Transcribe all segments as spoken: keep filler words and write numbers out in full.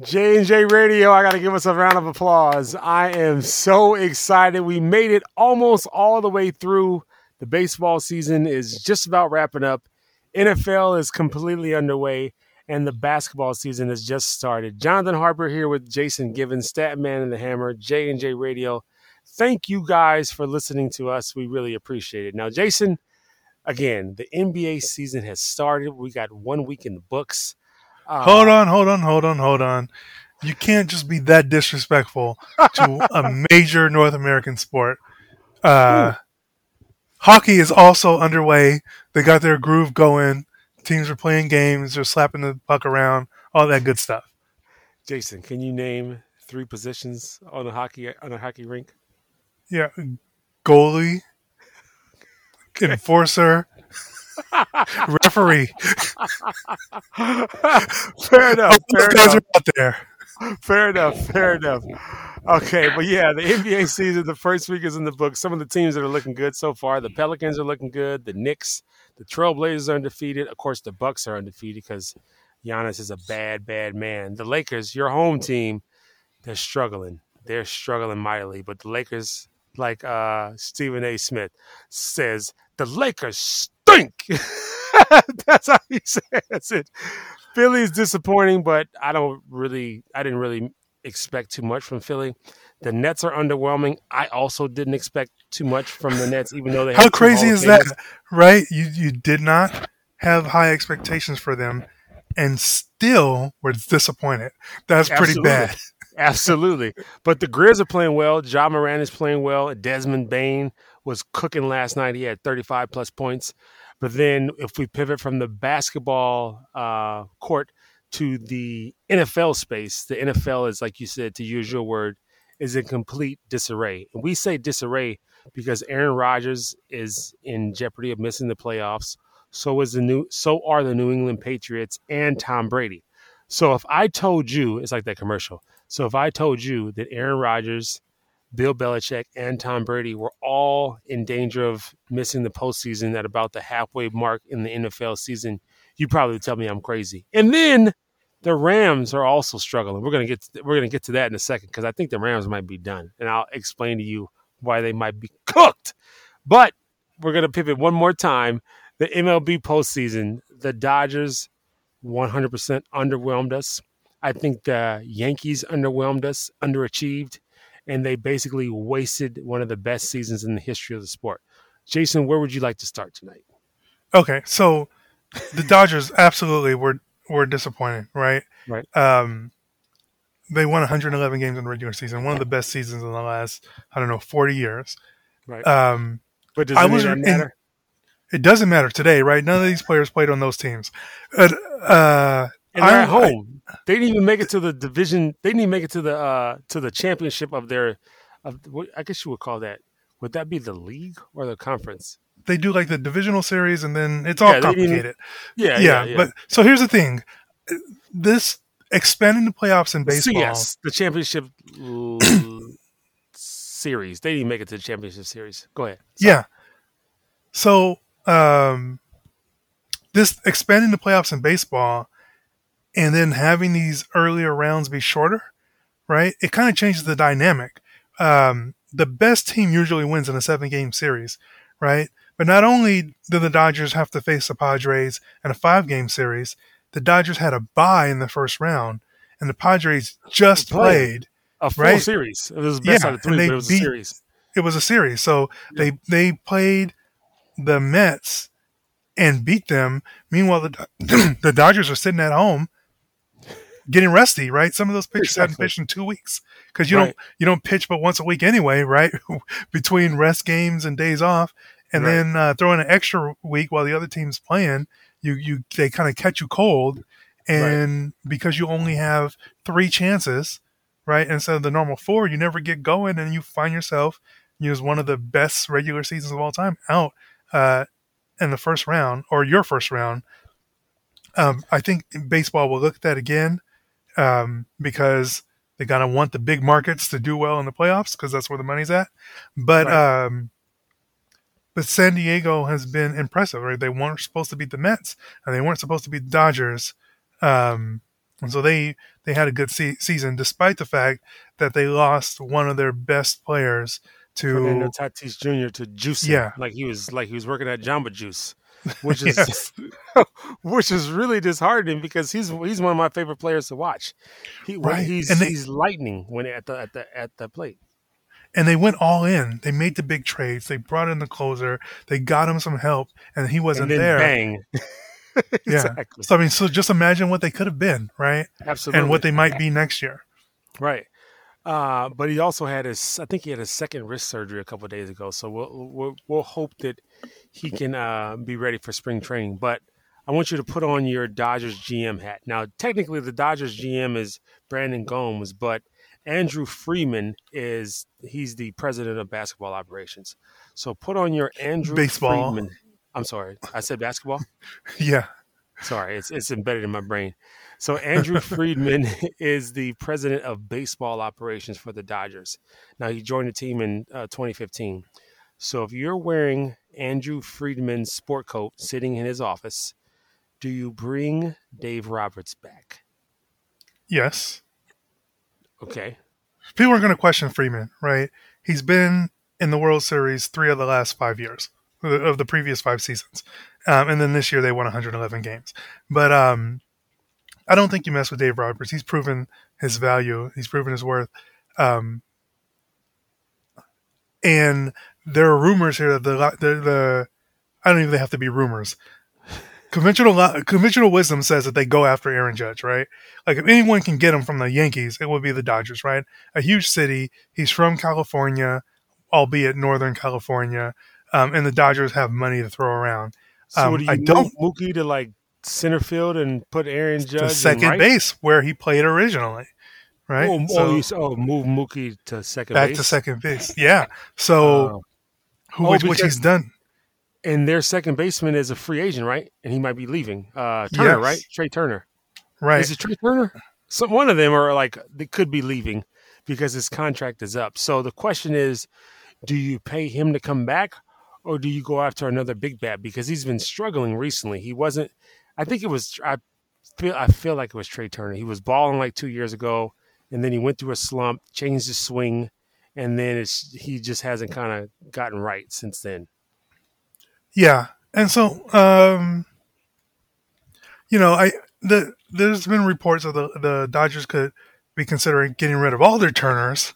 J and J Radio, I got to give us a round of applause. I am so excited. We made it almost all the way through. The baseball season is just about wrapping up. N F L is completely underway, and the basketball season has just started. Jonathan Harper here with Jason Givens, Statman and the Hammer, J and J Radio. Thank you guys for listening to us. We really appreciate it. Now, Jason, again, the N B A season has started. We got one week in the books. Uh, hold on, hold on, hold on, hold on. You can't just be that disrespectful to a major North American sport. Uh, hockey is also underway. They got their groove going. Teams are playing games. They're slapping the puck around. All that good stuff. Jason, can you name three positions on a hockey on a hockey rink? Yeah, goalie, enforcer, referee. Fair enough. Fair enough. Guys are out there. Fair enough. Fair enough. Okay, but yeah, the N B A season, the first week is in the book. Some of the teams that are looking good so far, the Pelicans are looking good. The Knicks, the Trailblazers are undefeated. Of course, the Bucks are undefeated because Giannis is a bad, bad man. The Lakers, your home team, they're struggling. They're struggling mightily, but the Lakers, like uh, Stephen A. Smith says, the Lakers stink. That's how he says it. Philly's disappointing, but I don't really, I didn't really expect too much from Philly. The Nets are underwhelming. I also didn't expect too much from the Nets, even though they. How crazy is that, right? You you did not have high expectations for them, and still were disappointed. That's pretty bad. Absolutely. But the Grizz are playing well. Ja Morant is playing well. Desmond Bane was cooking last night. He had thirty-five plus points. But then if we pivot from the basketball uh, court to the N F L space, the N F L is, like you said, to use your word, is in complete disarray. And we say disarray because Aaron Rodgers is in jeopardy of missing the playoffs. So is the new. So are the New England Patriots and Tom Brady. So if I told you, it's like that commercial. So if I told you that Aaron Rodgers, Bill Belichick, and Tom Brady were all in danger of missing the postseason at about the halfway mark in the N F L season, you probably tell me I'm crazy. And then the Rams are also struggling. We're gonna get to, we're gonna get to that in a second because I think the Rams might be done, and I'll explain to you why they might be cooked. But we're gonna pivot one more time. The M L B postseason, the Dodgers one hundred percent underwhelmed us. I think the Yankees underwhelmed us, underachieved, and they basically wasted one of the best seasons in the history of the sport. Jason, where would you like to start tonight? Okay, so the Dodgers absolutely were were disappointing, right? Right. Um, they won one hundred eleven games in the regular season, one of the best seasons in the last, I don't know, forty years. Right. Um, but does that matter? In, it doesn't matter today, right? None of these players played on those teams. But, uh And they're I, at home. I, they didn't even make it to the division. They didn't even make it to the uh, to the championship of their. Of, I guess you would call that. Would that be the league or the conference? They do like the divisional series, and then it's all yeah, complicated. Yeah, yeah, yeah, yeah. But so here's the thing: this expanding the playoffs in baseball, C S, the championship series. They didn't make it to the championship series. Go ahead. Sorry. Yeah. So um, this expanding the playoffs in baseball. And then having these earlier rounds be shorter, right? It kind of changes the dynamic. Um, the best team usually wins in a seven-game series, right? But not only do the Dodgers have to face the Padres in a five-game series, the Dodgers had a bye in the first round, and the Padres just played. played a full right? series. It was the best yeah, out of three, but it was beat, a series. It was a series. So yeah. they they played the Mets and beat them. Meanwhile, the, the Dodgers are sitting at home getting rusty, right? Some of those pitchers exactly. hadn't pitched in two weeks because you right. don't you don't pitch but once a week anyway, right? Between rest games and days off, and right. then uh, throw in an extra week while the other team's playing. You you they kind of catch you cold, and right. because you only have three chances, right? Instead of the normal four, you never get going, and you find yourself you know, one of the best regular seasons of all time out uh, in the first round or your first round. Um, I think baseball will look at that again. Um, because they kind of want the big markets to do well in the playoffs because that's where the money's at. But right. um, but San Diego has been impressive, right? They weren't supposed to beat the Mets and they weren't supposed to beat the Dodgers. Um, And so they, they had a good se- season, despite the fact that they lost one of their best players to Fernando Tatis Junior to juicing. Yeah. Like he was like he was working at Jamba Juice, which is yes. which is really disheartening because he's he's one of my favorite players to watch. He right. he's and they, he's lightning when at the at the at the plate. And they went all in. They made the big trades. They brought in the closer. They got him some help, and he wasn't and then there. Bang. Exactly. Yeah. So I mean, so just imagine what they could have been, right? Absolutely. And what they might be next year. Right. Uh, but he also had his, I think he had his second wrist surgery a couple of days ago. So we'll, we'll, we'll hope that he can uh, be ready for spring training. But I want you to put on your Dodgers G M hat. Now, technically the Dodgers G M is Brandon Gomes, but Andrew Freeman is, he's the president of basketball operations. So put on your Andrew Baseball. Freeman. I'm sorry. I said basketball. Yeah. Sorry. It's, it's embedded in my brain. So Andrew Friedman is the president of baseball operations for the Dodgers. Now, he joined the team in uh, twenty fifteen. So if you're wearing Andrew Friedman's sport coat sitting in his office, do you bring Dave Roberts back? Yes. Okay. People are going to question Friedman, right? He's been in the World Series three of the last five years, of the previous five seasons. Um, and then this year they won one hundred eleven games. But – um. I don't think you mess with Dave Roberts. He's proven his value. He's proven his worth. Um, and there are rumors here that the, the, the I don't even have to be rumors. Conventional conventional wisdom says that they go after Aaron Judge, right? Like if anyone can get him from the Yankees, it would be the Dodgers, right? A huge city. He's from California, albeit Northern California. Um, and the Dodgers have money to throw around. Um, so do you I don't Mookie to like, center field and put Aaron Judge to second right? base where he played originally, right? Oh, so, oh, oh move Mookie to second back base? to second base. Yeah. So uh, who oh, which, because, which he's done. And their second baseman is a free agent, right? And he might be leaving. Uh, Turner, yes. right? Trea Turner. Right. Is it Trea Turner? So one of them are like they could be leaving because his contract is up. So the question is, do you pay him to come back or do you go after another big bat? Because he's been struggling recently. He wasn't I think it was I feel I feel like it was Trea Turner. He was balling like two years ago, and then he went through a slump, changed his swing, and then it's, he just hasn't kind of gotten right since then. Yeah, and so um, you know, I the there's been reports of the the Dodgers could be considering getting rid of all their Turners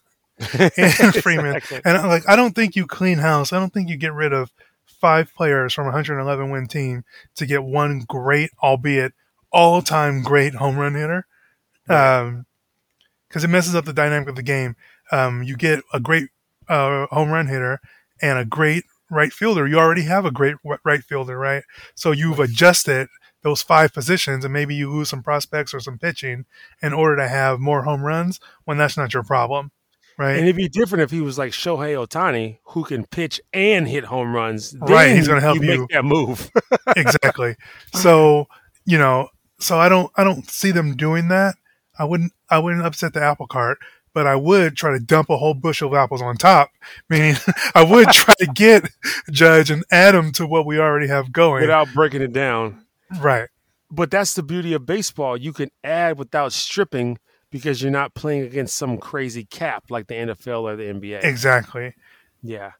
and Freeman, exactly. and I'm like I don't think you clean house. I don't think you get rid of five players from a one hundred eleven win team to get one great, albeit all-time great home run hitter. Right. Um, 'cause it messes up the dynamic of the game. Um, you get a great uh, home run hitter and a great right fielder. You already have a great right fielder, right? So you've adjusted those five positions and maybe you lose some prospects or some pitching in order to have more home runs when that's not your problem. Right. And it'd be different if he was like Shohei Ohtani, who can pitch and hit home runs. Then right, he's going to help you, you. make that move. Exactly. So you know, so I don't, I don't see them doing that. I wouldn't, I wouldn't upset the apple cart, but I would try to dump a whole bushel of apples on top. Meaning, I would try to get Judge and add them to what we already have going without breaking it down. Right. But that's the beauty of baseball. You can add without stripping. Because you're not playing against some crazy cap like the N F L or the N B A. Exactly. Yeah.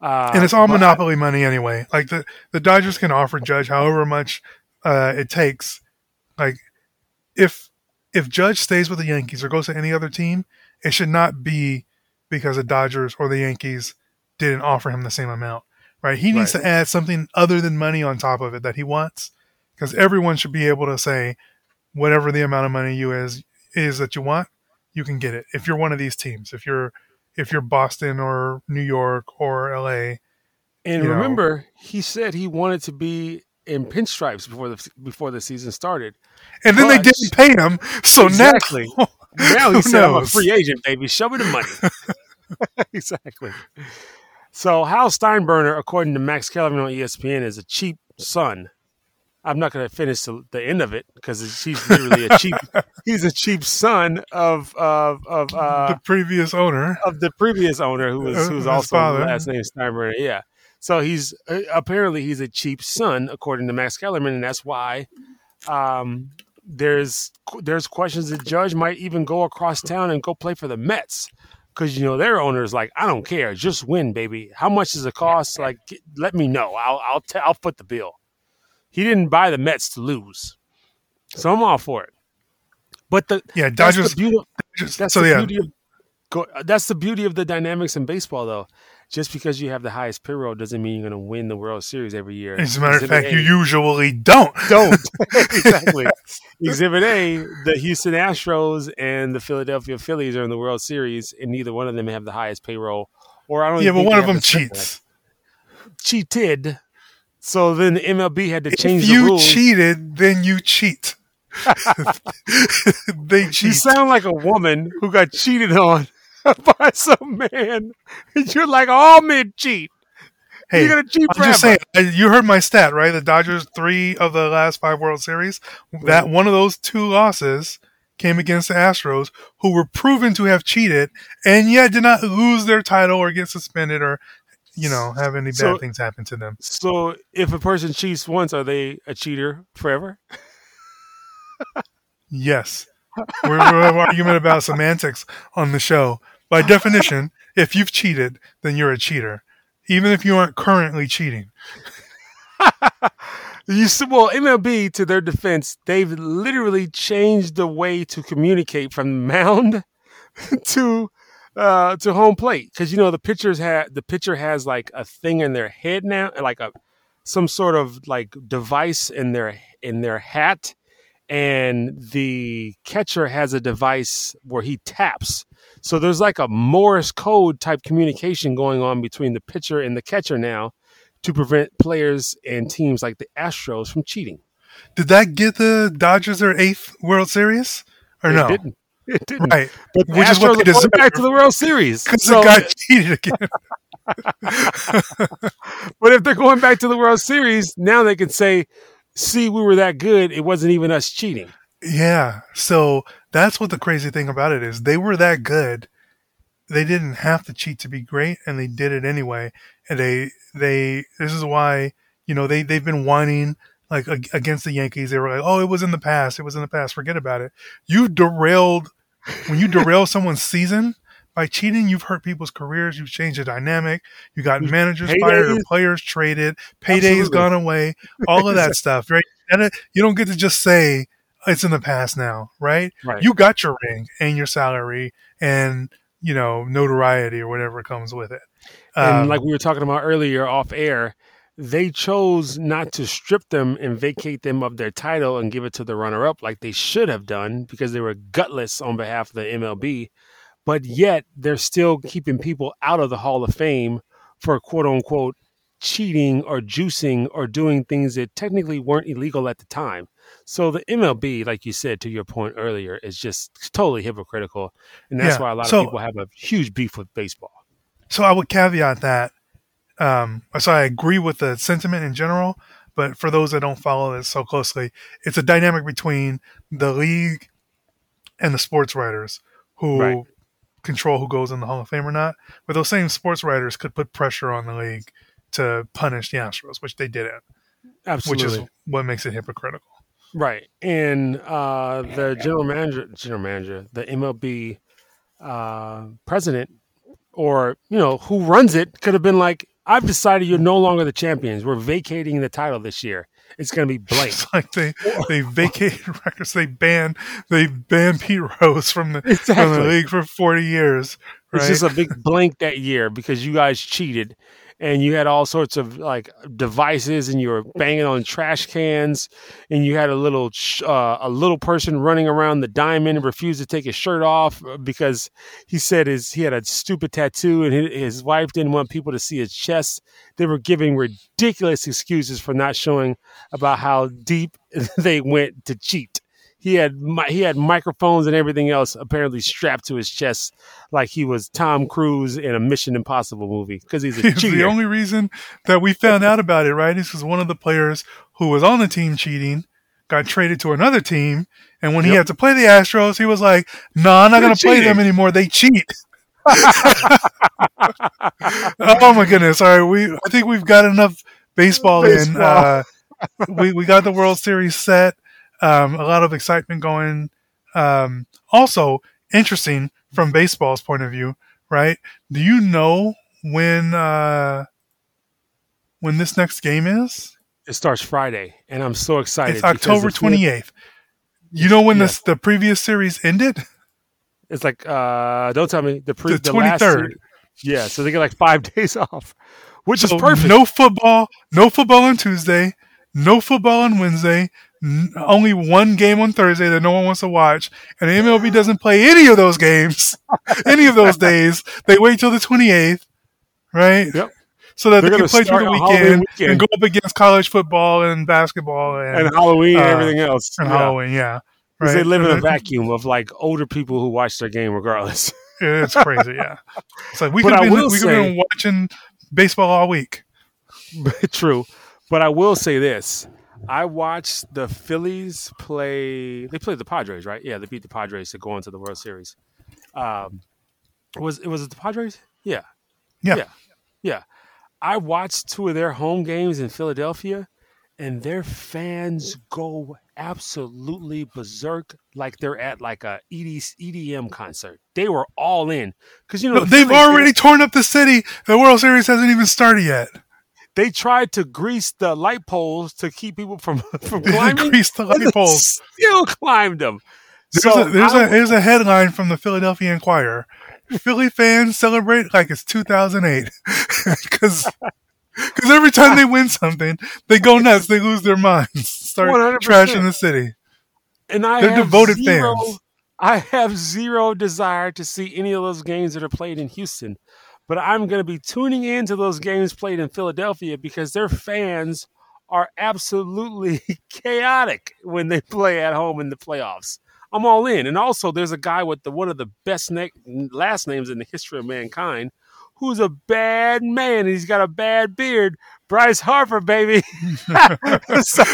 Uh, and it's all but, monopoly money anyway. Like the, the Dodgers can offer Judge however much uh, it takes. Like if if Judge stays with the Yankees or goes to any other team, it should not be because the Dodgers or the Yankees didn't offer him the same amount. Right? He needs right. to add something other than money on top of it that he wants. Because everyone should be able to say whatever the amount of money you is is that you want, you can get it. If you're one of these teams, if you're, if you're Boston or New York or L A. And remember, know. he said he wanted to be in pinstripes before the, before the season started. And but, then they didn't pay him. So exactly. now, now he said, knows? I'm a free agent, baby. Show me the money. Exactly. So Hal Steinbrenner, according to Max Kellerman on E S P N, is a cheap son. I'm not going to finish the end of it because he's literally a cheap. He's a cheap son of of of uh, the previous owner of the previous owner who was who's also the last name Steinbrenner. Yeah, so he's uh, apparently he's a cheap son according to Max Kellerman, and that's why um, there's there's questions that Judge might even go across town and go play for the Mets because, you know, their owner's like, I don't care. Just win, baby. How much does it cost? Like, get, let me know. I'll I'll, t- I'll foot the bill. He didn't buy the Mets to lose. So I'm all for it. But the yeah, Dodgers. That's the beauty of the dynamics in baseball, though. Just because you have the highest payroll doesn't mean you're going to win the World Series every year. As a matter Exhibit of fact, a, you usually don't. Don't. Exactly. Exhibit A, the Houston Astros and the Philadelphia Phillies are in the World Series, and neither one of them have the highest payroll. Or I don't. Yeah, but one of them cheats. Cheated. So then the M L B had to change the rules. If you cheated, then you cheat. They cheat. You sound like a woman who got cheated on by some man. You're like, all men cheat. Hey, you're gonna cheat forever. I'm just saying. You heard my stat, right? The Dodgers, three of the last five World Series. That one of those two losses came against the Astros, who were proven to have cheated, and yet did not lose their title or get suspended or, you know, have any bad so, things happen to them. So if a person cheats once, are they a cheater forever? Yes. We're, we're having an argument about semantics on the show. By definition, if you've cheated, then you're a cheater, even if you aren't currently cheating. You, well, M L B, to their defense, they've literally changed the way to communicate from mound to Uh, to home plate, because you know the pitchers had the pitcher has like a thing in their head now, like a some sort of like device in their in their hat, and the catcher has a device where he taps. So there's like a Morse code type communication going on between the pitcher and the catcher now to prevent players and teams like the Astros from cheating. Did that get the Dodgers their eighth World Series or it no? Didn't. It didn't. Right. But the Astros are going back to the World Series. Because so, the guy cheated again. But if they're going back to the World Series, now they can say, see, we were that good. It wasn't even us cheating. Yeah. So that's what the crazy thing about it is. They were that good. They didn't have to cheat to be great, and they did it anyway. And they, they, this is why, you know, they, they've been whining. Like against the Yankees, they were like, oh, it was in the past. It was in the past. Forget about it. You derailed – when you derail someone's season, by cheating, you've hurt people's careers. You've changed the dynamic. You got managers paydays. fired or players traded. Payday has gone away. All of that stuff, right? And you don't get to just say it's in the past now, right? right? You got your ring and your salary and, you know, notoriety or whatever comes with it. Um, and like we were talking about earlier off air, they chose not to strip them and vacate them of their title and give it to the runner-up like they should have done because they were gutless on behalf of the M L B. But yet they're still keeping people out of the Hall of Fame for quote-unquote cheating or juicing or doing things that technically weren't illegal at the time. So the M L B, like you said, to your point earlier, is just totally hypocritical. And that's yeah. why a lot so, of people have a huge beef with baseball. So I would caveat that. Um, so I agree with the sentiment in general, but for those that don't follow this so closely, it's a dynamic between the league and the sports writers who right. control who goes in the Hall of Fame or not. But those same sports writers could put pressure on the league to punish the Astros, which they didn't. Absolutely. Which is what makes it hypocritical. Right. And uh, the general manager, general manager, the M L B uh, president or, you know, who runs it could have been like, I've decided you're no longer the champions. We're vacating the title this year. It's going to be blank. It's like they, they vacated records. They banned they banned Pete Rose from the, exactly. from the league for forty years. Right? It's just a big blank that year because you guys cheated and you had all sorts of like devices and you were banging on trash cans and you had a little uh, a little person running around the diamond and refused to take his shirt off because he said his he had a stupid tattoo and his wife didn't want people to see his chest. They were giving ridiculous excuses for not showing about how deep they went to cheat. He had he had microphones and everything else apparently strapped to his chest like he was Tom Cruise in a Mission Impossible movie because he's a he's cheater. The only reason that we found out about it, right, is because one of the players who was on the team cheating got traded to another team, and when yep. he had to play the Astros, he was like, no, nah, I'm not going to play them anymore. They cheat. Oh, my goodness. All right, we, I think we've got enough baseball, baseball. in. Uh, we, we got the World Series set. Um, a lot of excitement going. Um, also, interesting from baseball's point of view, right? Do you know when uh, when this next game is? It starts Friday, and I'm so excited. It's October twenty-eighth. You know when yeah. this, the previous series ended? It's like, uh, don't tell me. The, pre- the, the twenty-third. Last yeah, so they get like five days off, which so is perfect. No football, no football on Tuesday, no football on Wednesday, n- only one game on Thursday that no one wants to watch, and M L B doesn't play any of those games, any of those days. They wait till the twenty-eighth, right? Yep. So that They're they can play through the weekend, weekend and go up against college football and basketball and, and Halloween uh, and everything else. And yeah. Halloween, yeah. Right. They live in a vacuum of like older people who watch their game regardless. It's crazy, yeah. It's like we could have been, been watching baseball all week. True. But I will say this. I watched the Phillies play – they played the Padres, right? Yeah, they beat the Padres to go into the World Series. Um, was, was it the Padres? Yeah. Yeah. Yeah. Yeah. I watched two of their home games in Philadelphia, and their fans go absolutely berserk like they're at like a E D M concert. They were all in because you know no, the they've Phillies, already torn up the city. The World Series hasn't even started yet. They tried to grease the light poles to keep people from from climbing. Grease the light poles. Still climbed them. There's, so a, there's I, a there's a headline from the Philadelphia Inquirer. Philly fans celebrate like it's two thousand eight because every time they win something, they go nuts. They lose their minds, start one hundred percent trashing the city. And I They're devoted zero, fans. I have zero desire to see any of those games that are played in Houston, but I'm going to be tuning into those games played in Philadelphia because their fans are absolutely chaotic when they play at home in the playoffs. I'm all in. And also, there's a guy with the, one of the best na- last names in the history of mankind who's a bad man. And he's got a bad beard. Bryce Harper, baby. So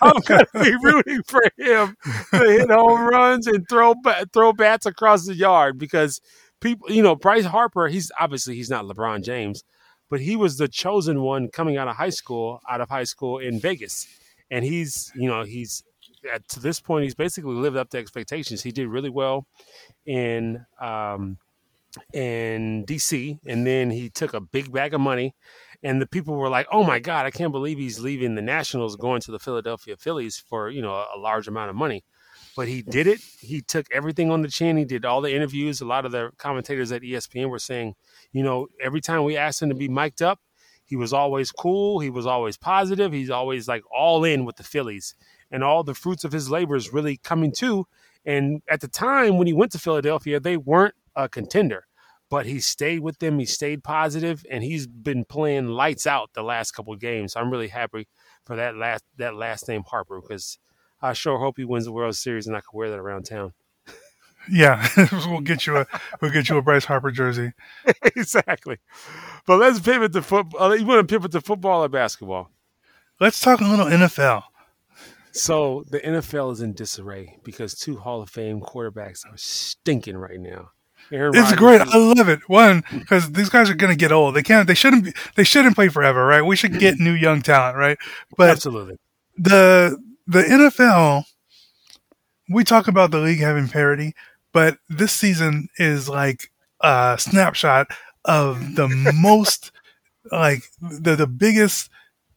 I'm going to be rooting for him to hit home runs and throw throw bats across the yard because people, you know, Bryce Harper, he's obviously he's not LeBron James, but he was the chosen one coming out of high school, out of high school in Vegas. And he's, you know, he's, At, to this point, he's basically lived up to expectations. He did really well in um, in D C, and then he took a big bag of money, and the people were like, oh, my God, I can't believe he's leaving the Nationals, going to the Philadelphia Phillies for, you know, a, a large amount of money. But he did it. He took everything on the chin. He did all the interviews. A lot of the commentators at E S P N were saying, you know, every time we asked him to be mic'd up, he was always cool. He was always positive. He's always like all in with the Phillies. And all the fruits of his labor is really coming to. And at the time when he went to Philadelphia, they weren't a contender. But he stayed with them. He stayed positive. And he's been playing lights out the last couple of games. I'm really happy for that last that last name Harper because I sure hope he wins the World Series and I can wear that around town. Yeah, we'll get you a we'll get you a Bryce Harper jersey. Exactly. But let's pivot to football. You want to pivot to football or basketball? Let's talk a little N F L. So the N F L is in disarray because two Hall of Fame quarterbacks are stinking right now. Aaron it's Rodgers great. Is- I love it. One, because these guys are going to get old. They can't. They shouldn't. Be, they shouldn't play forever, right? We should get new young talent, right? But absolutely. The the N F L. We talk about the league having parity, but this season is like a snapshot of the most, like the the biggest.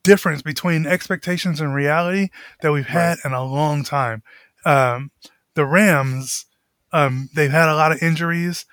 difference between expectations and reality that we've had right. in a long time. Um, the Rams, um, they've had a lot of injuries.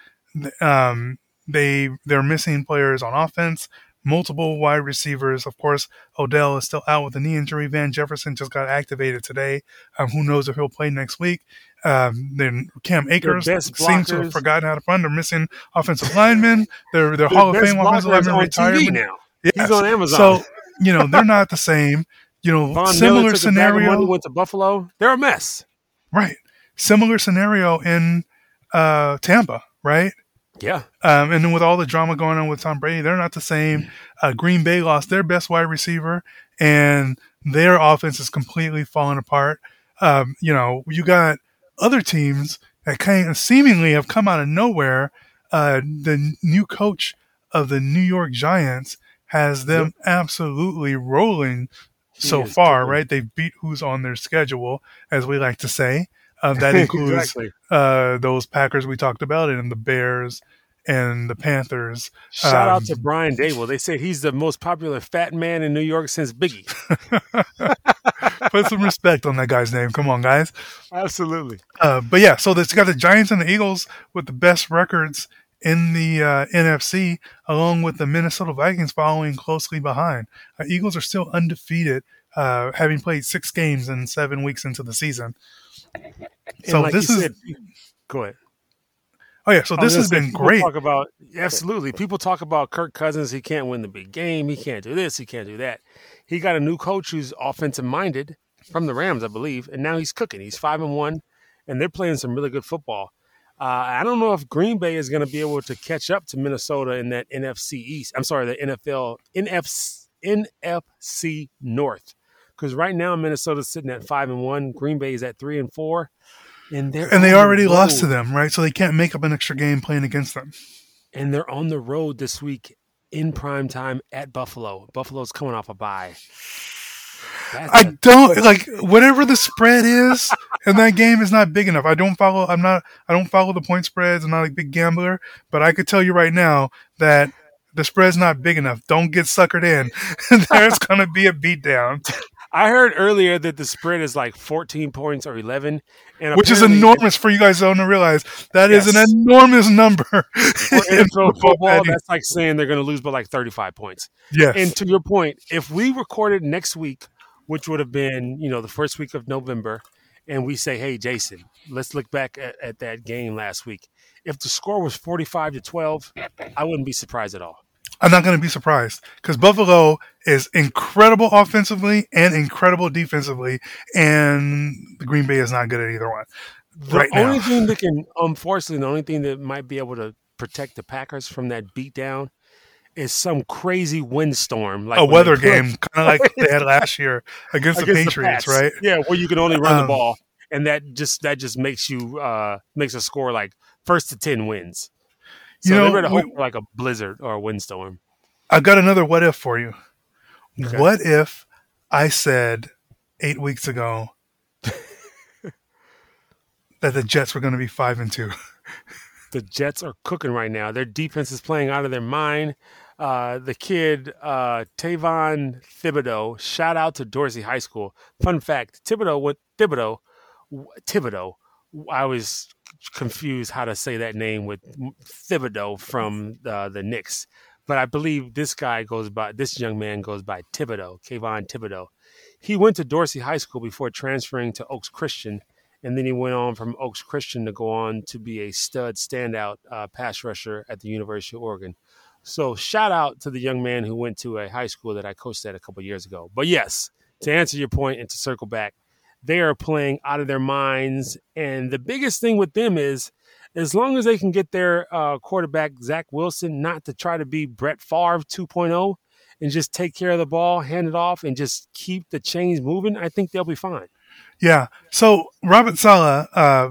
Um, they, they're missing players on offense, multiple wide receivers. Of course, Odell is still out with a knee injury. Van Jefferson just got activated today. Um, who knows if he'll play next week. Um, then Cam Akers seems to have forgotten how to run. They're missing offensive linemen. They're, they're Hall of Fame offensive linemen retired now. Yes. He's on Amazon. So, you know, they're not the same. You know, Von similar took scenario. One went to Buffalo. They're a mess. Right. Similar scenario in uh, Tampa, right? Yeah. Um, and then with all the drama going on with Tom Brady, they're not the same. Uh, Green Bay lost their best wide receiver, and their offense is completely falling apart. Um, you know, you got other teams that kind of seemingly have come out of nowhere. Uh, the new coach of the New York Giants has them absolutely rolling so far, right? They've beat who's on their schedule, as we like to say. Um, that includes exactly. uh, those Packers we talked about and the Bears and the Panthers. Shout um, out to Brian Daboll. They say he's the most popular fat man in New York since Biggie. Put some respect on that guy's name. Come on, guys. Absolutely. Uh, but yeah, so it's got the Giants and the Eagles with the best records in the uh, N F C, along with the Minnesota Vikings following closely behind. Uh, Eagles are still undefeated, uh, having played six games in seven weeks into the season. So like this is said, go ahead. Oh yeah, so this has been great. Talk about absolutely. People talk about Kirk Cousins. He can't win the big game. He can't do this. He can't do that. He got a new coach who's offensive minded from the Rams, I believe, and now he's cooking. He's five and one, and they're playing some really good football. Uh, I don't know if Green Bay is going to be able to catch up to Minnesota in that N F C East. I'm sorry, the N F L N F C North. Because right now Minnesota's sitting at five and one, Green Bay is at three and four, and they and they already lost to them, right? So they can't make up an extra game playing against them. And they're on the road this week in prime time at Buffalo. Buffalo's coming off a bye. That's I don't like whatever the spread is, and that game is not big enough. I don't follow. I'm not. I don't follow the point spreads. I'm not a big gambler, but I could tell you right now that the spread's not big enough. Don't get suckered in. There's going to be a beatdown. I heard earlier that the spread is like fourteen points or eleven. And which is enormous for you guys don't realize. That yes. is an enormous number. For N F L football, that's like saying they're going to lose by like thirty-five points. Yes. And to your point, if we recorded next week, which would have been, you know, the first week of November, and we say, hey, Jason, let's look back at, at that game last week. If the score was forty-five to twelve, I wouldn't be surprised at all. I'm not going to be surprised because Buffalo is incredible offensively and incredible defensively, and the Green Bay is not good at either one. Right the only now. thing that can, unfortunately, the only thing that might be able to protect the Packers from that beatdown is some crazy windstorm, like a weather game, kind of like they had last year against, against the Patriots, the right? Yeah, where you can only run um, the ball, and that just that just makes you uh, makes a score like first to ten wins. So you know, they were to hope we, like a blizzard or a windstorm. I've got another what if for you. Okay. What if I said eight weeks ago that the Jets were going to be five and two? The Jets are cooking right now. Their defense is playing out of their mind. Uh, the kid, uh, Kayvon Thibodeaux, shout out to Dorsey High School. Fun fact, Thibodeaux went Thibodeaux. Thibodeaux. I was confused how to say that name with Thibodeaux from uh, the Knicks, but I believe this guy goes by this young man goes by Thibodeaux, Kayvon Thibodeaux. He went to Dorsey High School before transferring to Oaks Christian, and then he went on from Oaks Christian to go on to be a stud standout uh, pass rusher at the University of Oregon. So shout out to the young man who went to a high school that I coached at a couple years ago. But yes, to answer your point and to circle back, they are playing out of their minds, and the biggest thing with them is as long as they can get their uh, quarterback, Zach Wilson, not to try to be Brett Favre two point oh and just take care of the ball, hand it off, and just keep the chains moving, I think they'll be fine. Yeah. So Robert Saleh uh,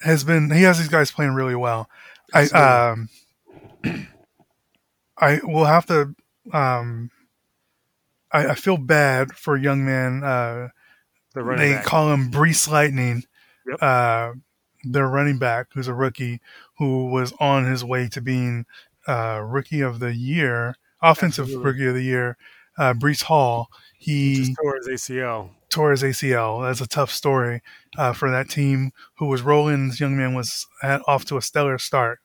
has been – he has these guys playing really well. I um, I will have to um, – I, I feel bad for young man uh, – The they back. call him Breece Lightning, yep. uh, their running back, who's a rookie, who was on his way to being uh, rookie of the year, offensive Absolutely. rookie of the year, uh, Breece Hall. He, he just tore his A C L. Tore his A C L. That's a tough story uh, for that team who was rolling. This young man was had off to a stellar start.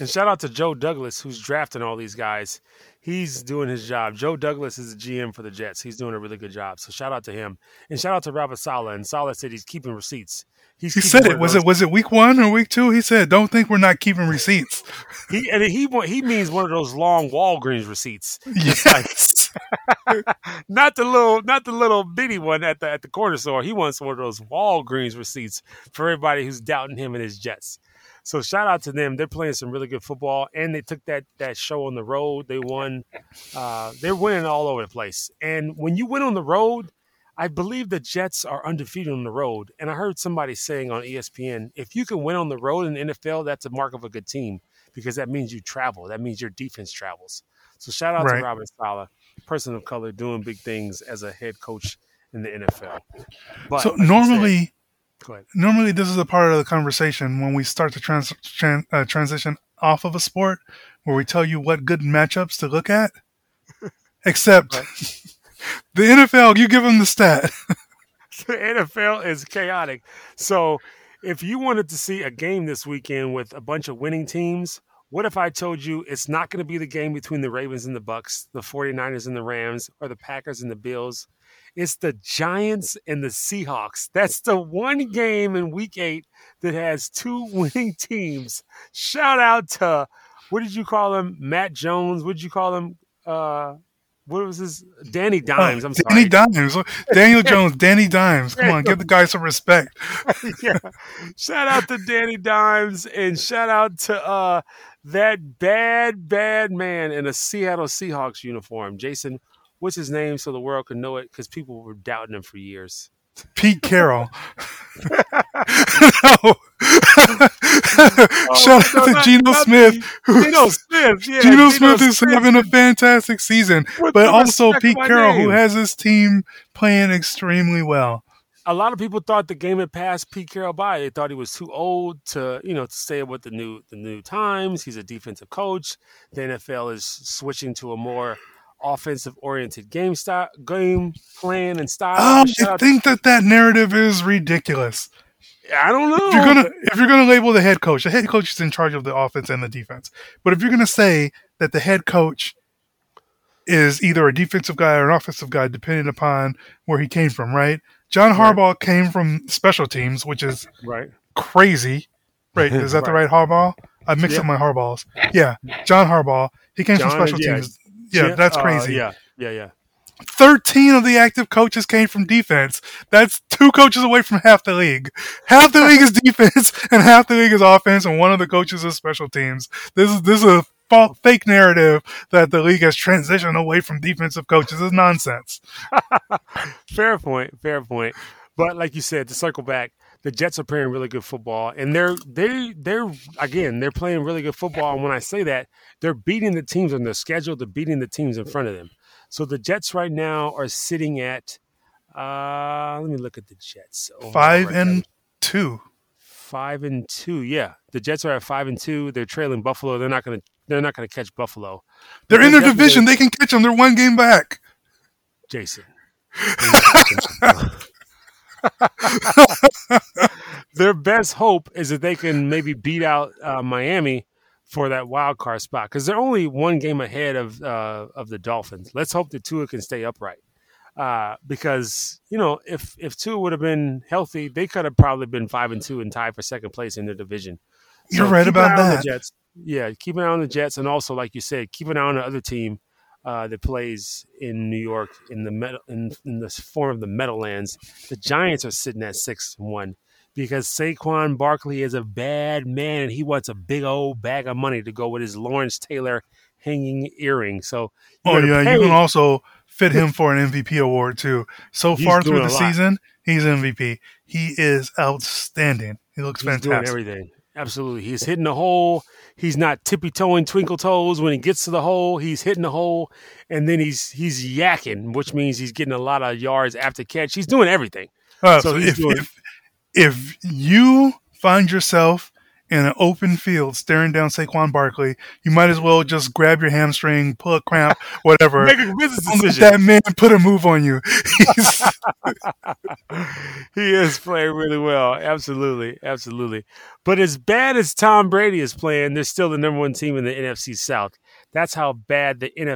And shout out to Joe Douglas, who's drafting all these guys. He's doing his job. Joe Douglas is the G M for the Jets. He's doing a really good job. So shout out to him, and shout out to Robert Saleh. And Saleh said he's keeping receipts. He's he keeping said it. Was it was it week one or week two? He said, "Don't think we're not keeping receipts." He and he he means one of those long Walgreens receipts. Yes, not the little not the little bitty one at the at the corner store. He wants one of those Walgreens receipts for everybody who's doubting him and his Jets. So shout out to them. They're playing some really good football, and they took that that show on the road. They won. Uh, they're winning all over the place. And when you win on the road, I believe the Jets are undefeated on the road. And I heard somebody saying on E S P N, if you can win on the road in the N F L, that's a mark of a good team because that means you travel. That means your defense travels. So shout out right. to Robert Saleh. person of color doing big things as a head coach in the N F L. But so like normally, said, go ahead. normally this is a part of the conversation when we start to trans, trans, uh, transition off of a sport where we tell you what good matchups to look at, except the N F L, you give them the stat. The N F L is chaotic. So if you wanted to see a game this weekend with a bunch of winning teams, what if I told you it's not going to be the game between the Ravens and the Bucks, the 49ers and the Rams, or the Packers and the Bills? It's the Giants and the Seahawks. That's the one game in week eight that has two winning teams. Shout out to, what did you call him? Mac Jones. What did you call him? Uh, what was his? Danny Dimes. I'm sorry. Danny Dimes. Daniel Jones. Danny Dimes. Come on. Give the guy some respect. Yeah. Shout out to Danny Dimes and shout out to uh, that bad, bad man in a Seattle Seahawks uniform. Jason, what's his name so the world can know it? Because people were doubting him for years. Pete Carroll. No. Oh, shout no, out to not, Geno not Smith. Geno Smith, yeah. Geno Smith is Smith. having a fantastic season, With but also Pete Carroll, name. who has his team playing extremely well. A lot of people thought the game had passed Pete Carroll by. They thought he was too old to, you know, to stay with the new the new times. He's a defensive coach. The N F L is switching to a more offensive-oriented game style, game plan, and style. Um, I think that that narrative is ridiculous. I don't know. If you're gonna if you're gonna label the head coach, the head coach is in charge of the offense and the defense. But if you're gonna say that the head coach is either a defensive guy or an offensive guy, depending upon where he came from, right? John Harbaugh right. came from special teams, which is right. crazy. Right? Is that right. the right Harbaugh? I mixed yeah. up my Harbaughs. Yeah, John Harbaugh. He came John, from special yeah. teams. Yeah, that's crazy. Uh, yeah, yeah, yeah. thirteen of the active coaches came from defense. That's two coaches away from half the league. Half the league is defense, and half the league is offense, and one of the coaches is special teams. This is this is a false, fake narrative that the league has transitioned away from defensive coaches. It's nonsense. Fair point. Fair point. But like you said, to circle back, the Jets are playing really good football, and they're they they're again they're playing really good football. And when I say that, they're beating the teams on their schedule, they're beating the teams in front of them. So the Jets right now are sitting at uh, let me look at the Jets oh, five right and now. two, five and two. Yeah, the Jets are at five and two. They're trailing Buffalo. They're not gonna they're not gonna catch Buffalo. They're, they're in their division. They can catch them. They're one game back. Jason. Their best hope is that they can maybe beat out uh, Miami for that wild card spot because they're only one game ahead of uh, of the Dolphins. Let's hope that Tua can stay upright uh, because you know if if Tua would have been healthy, they could have probably been five and two and tied for second place in their division. So You're right about that. Jets. Yeah, keep an eye on the Jets, and also like you said, keep an eye on the other team Uh, that plays in New York in the med- in, in the form of the Meadowlands. The Giants are sitting at six and one because Saquon Barkley is a bad man and he wants a big old bag of money to go with his Lawrence Taylor hanging earring. So oh yeah, pay. you can also fit him for an M V P award too. So he's far through the season, he's M V P. He is outstanding. He looks he's fantastic. Doing everything. Absolutely. He's hitting the hole. He's not tippy-toeing twinkle toes. When he gets to the hole, he's hitting the hole, and then he's he's yakking, which means he's getting a lot of yards after catch. He's doing everything. Uh, so if, doing- if, if you find yourself in an open field staring down Saquon Barkley, you might as well just grab your hamstring, pull a cramp, whatever. Make a business decision. Let that man put a move on you. He is playing really well. Absolutely. Absolutely. But as bad as Tom Brady is playing, they're still the number one team in the N F C South. That's how bad the N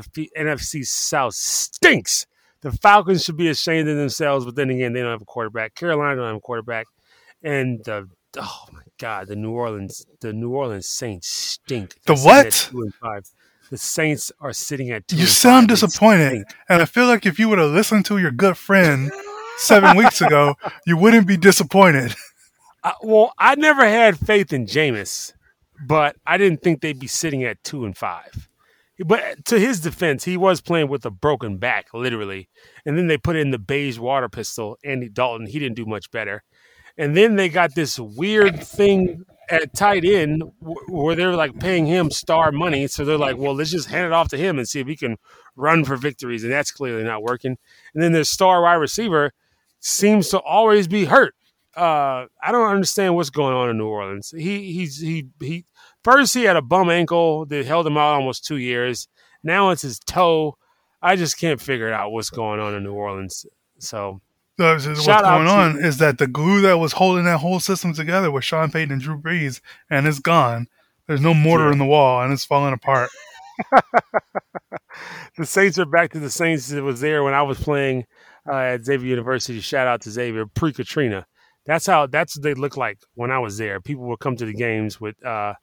F C South stinks. The Falcons should be ashamed of themselves, but then again, they don't have a quarterback. Carolina don't have a quarterback. And the uh, Oh my God! The New Orleans, the New Orleans Saints stink. The what? The Saints are sitting at two. You sound disappointed, and I feel like if you would have listened to your good friend seven weeks ago, you wouldn't be disappointed. I, well, I never had faith in Jameis, but I didn't think they'd be sitting at two and five. But to his defense, he was playing with a broken back, literally, and then they put in the beige water pistol, Andy Dalton. He didn't do much better. And then they got this weird thing at tight end where they're like paying him star money. So they're like, well, let's just hand it off to him and see if he can run for victories. And that's clearly not working. And then their star wide receiver seems to always be hurt. Uh, I don't understand what's going on in New Orleans. He, he's, he, he, first he had a bum ankle that held him out almost two years. Now it's his toe. I just can't figure out what's going on in New Orleans. So, so what's going on is that the glue that was holding that whole system together was Sean Payton and Drew Brees, and it's gone. There's no mortar yeah. in the wall, and it's falling apart. The Saints are back to the Saints that was there when I was playing uh, at Xavier University. Shout out to Xavier pre-Katrina. That's how. That's what they look like when I was there. People would come to the games with uh,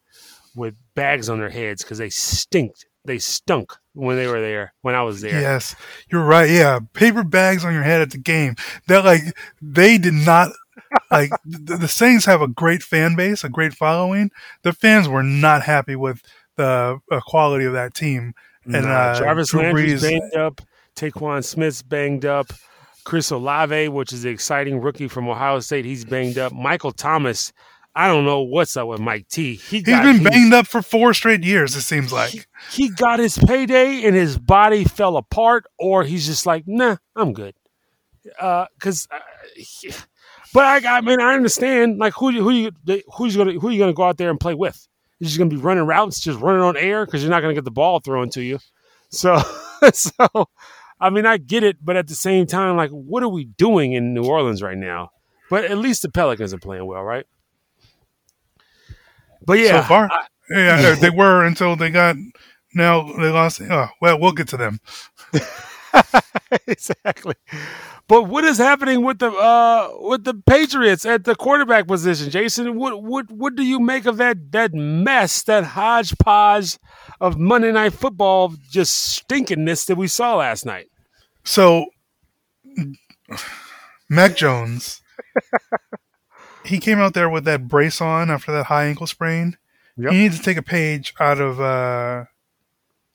with bags on their heads because they stinked. They stunk when they were there, when I was there. Yes, you're right. Yeah. Paper bags on your head at the game. They're like, they did not, like, the, the Saints have a great fan base, a great following. The fans were not happy with the uh, quality of that team. And no, uh, Jarvis Landry's banged up, Taquan Smith's banged up, Chris Olave, which is the exciting rookie from Ohio State, he's banged up. Michael Thomas, I don't know what's up with Mike T. He got, he's been banged he, up for four straight years, it seems like. He, he got his payday and his body fell apart, or he's just like, nah, I'm good. Uh, cause, uh, he, but I, I mean, I understand. Like, who who you who's gonna who are you gonna go out there and play with? You're just gonna be running routes, just running on air, because you're not gonna get the ball thrown to you. So, so, I mean, I get it, but at the same time, like, what are we doing in New Orleans right now? But at least the Pelicans are playing well, right? But yeah, so far, I, yeah, they were until they got. Now they lost. Oh, well, we'll get to them. Exactly. But what is happening with the uh, with the Patriots at the quarterback position, Jason? What what what do you make of that that mess, that hodgepodge of Monday Night Football just stinkiness that we saw last night? So, Mac Jones. He came out there with that brace on after that high ankle sprain. Yep. He needs to take a page out of. Uh,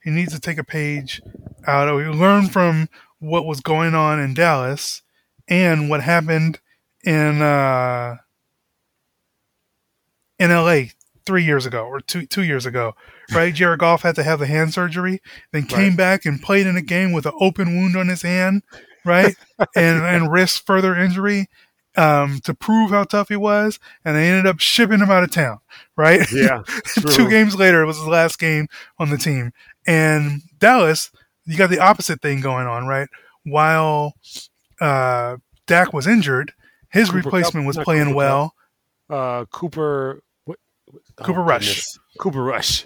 he needs to take a page out of. He learned from what was going on in Dallas and what happened in uh, in L A three years ago or two two years ago, right? Jared Goff had to have the hand surgery, then came right. back and played in a game with an open wound on his hand, right, and and risked further injury. Um, to prove how tough he was, and they ended up shipping him out of town, right? Yeah. Two games later, it was his last game on the team. And Dallas, you got the opposite thing going on, right? While uh, Dak was injured, his Cooper replacement was Cup, playing Cooper well. Cup. Uh, Cooper what, what, Cooper oh, Rush. Goodness. Cooper Rush.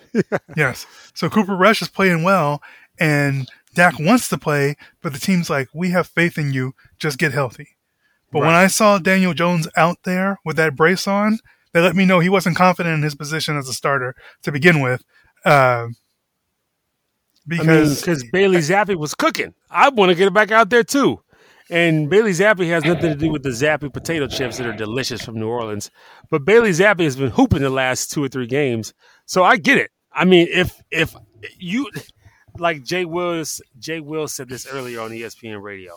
Yes. So Cooper Rush is playing well, and Dak wants to play, but the team's like, we have faith in you, just get healthy. But right. when I saw Daniel Jones out there with that brace on, they let me know he wasn't confident in his position as a starter to begin with. Uh, because I mean, Bailey Zappe was cooking. I want to get it back out there too. And Bailey Zappe has nothing to do with the Zappe potato chips that are delicious from New Orleans. But Bailey Zappe has been hooping the last two or three games. So I get it. I mean, if if you – like Jay Wills, Jay Wills said this earlier on E S P N Radio.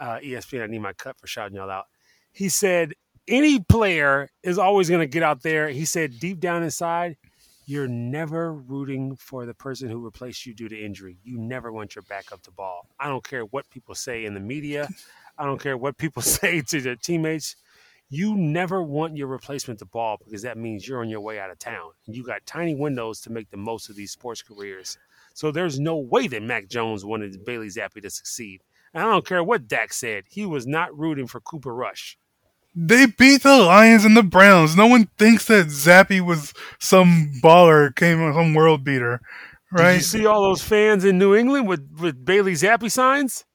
Uh, E S P N, I need my cut for shouting y'all out. He said, any player is always going to get out there. He said, deep down inside, you're never rooting for the person who replaced you due to injury. You never want your backup to ball. I don't care what people say in the media. I don't care what people say to their teammates. You never want your replacement to ball because that means you're on your way out of town. You got tiny windows to make the most of these sports careers. So there's no way that Mac Jones wanted Bailey Zappe to succeed. I don't care what Dak said. He was not rooting for Cooper Rush. They beat the Lions and the Browns. No one thinks that Zappe was some baller, came on some world beater, right? Did you see all those fans in New England with, with Bailey Zappe signs?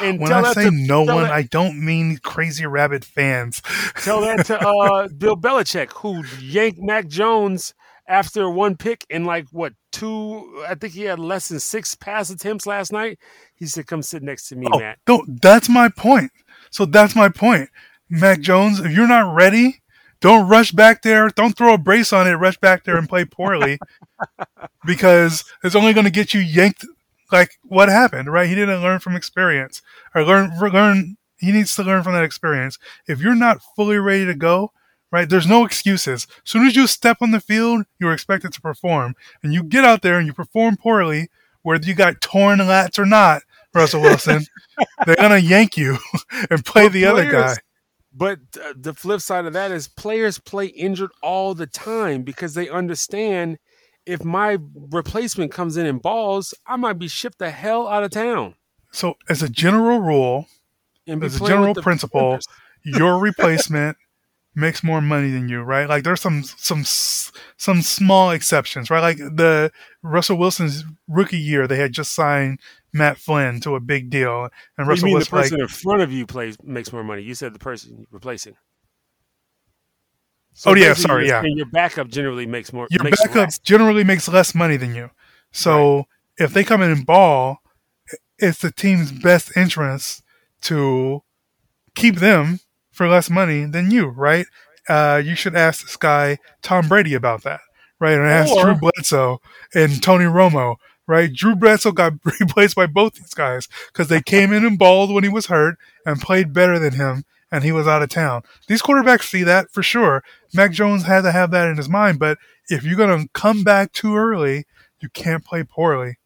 And when I say no one, I don't mean crazy rabbit fans. Tell that to uh, Bill Belichick, who yanked Mac Jones after one pick in like, what, two, I think he had less than six pass attempts last night. He said, come sit next to me, oh, Matt. Don't, that's my point. So that's my point. Mac Jones, if you're not ready, don't rush back there. Don't throw a brace on it. Rush back there and play poorly because it's only going to get you yanked like what happened, right? He didn't learn from experience or learn, learn. He needs to learn from that experience. If you're not fully ready to go, right? There's no excuses. As soon as you step on the field, you're expected to perform. And you get out there and you perform poorly, whether you got torn lats or not, Russell Wilson, they're going to yank you and play but the players, other guy. But the flip side of that is players play injured all the time because they understand if my replacement comes in and balls, I might be shipped the hell out of town. So as a general rule, as a general principle, your replacement makes more money than you, right? Like there's some some some small exceptions, right? Like the Russell Wilson's rookie year, they had just signed Matt Flynn to a big deal, and Russell you mean Wilson, the person like, in front of you plays makes more money. You said the person replacing. So oh yeah, sorry, yeah. Your backup generally makes more. Your makes backup less. generally makes less money than you. So right. if they come in and ball, it's the team's best interest to keep them for less money than you, right? Uh, you should ask this guy Tom Brady about that, right? And ask or, Drew Bledsoe and Tony Romo, right? Drew Bledsoe got replaced by both these guys because they came in and balled when he was hurt and played better than him, and he was out of town. These quarterbacks see that for sure. Mac Jones had to have that in his mind, but if you're going to come back too early, you can't play poorly.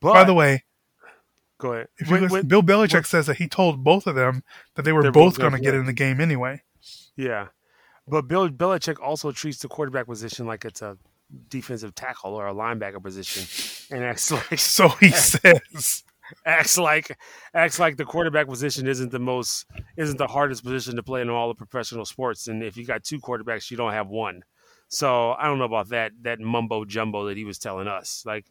But, by the way, Go ahead. If when, listen, when, Bill Belichick when, says that he told both of them that they were both going to get in the game anyway. Yeah. But Bill Belichick also treats the quarterback position like it's a defensive tackle or a linebacker position and acts like So he acts, says acts like acts like the quarterback position isn't the most isn't the hardest position to play in all the professional sports, and if you got two quarterbacks you don't have one. So I don't know about that that mumbo jumbo that he was telling us. Like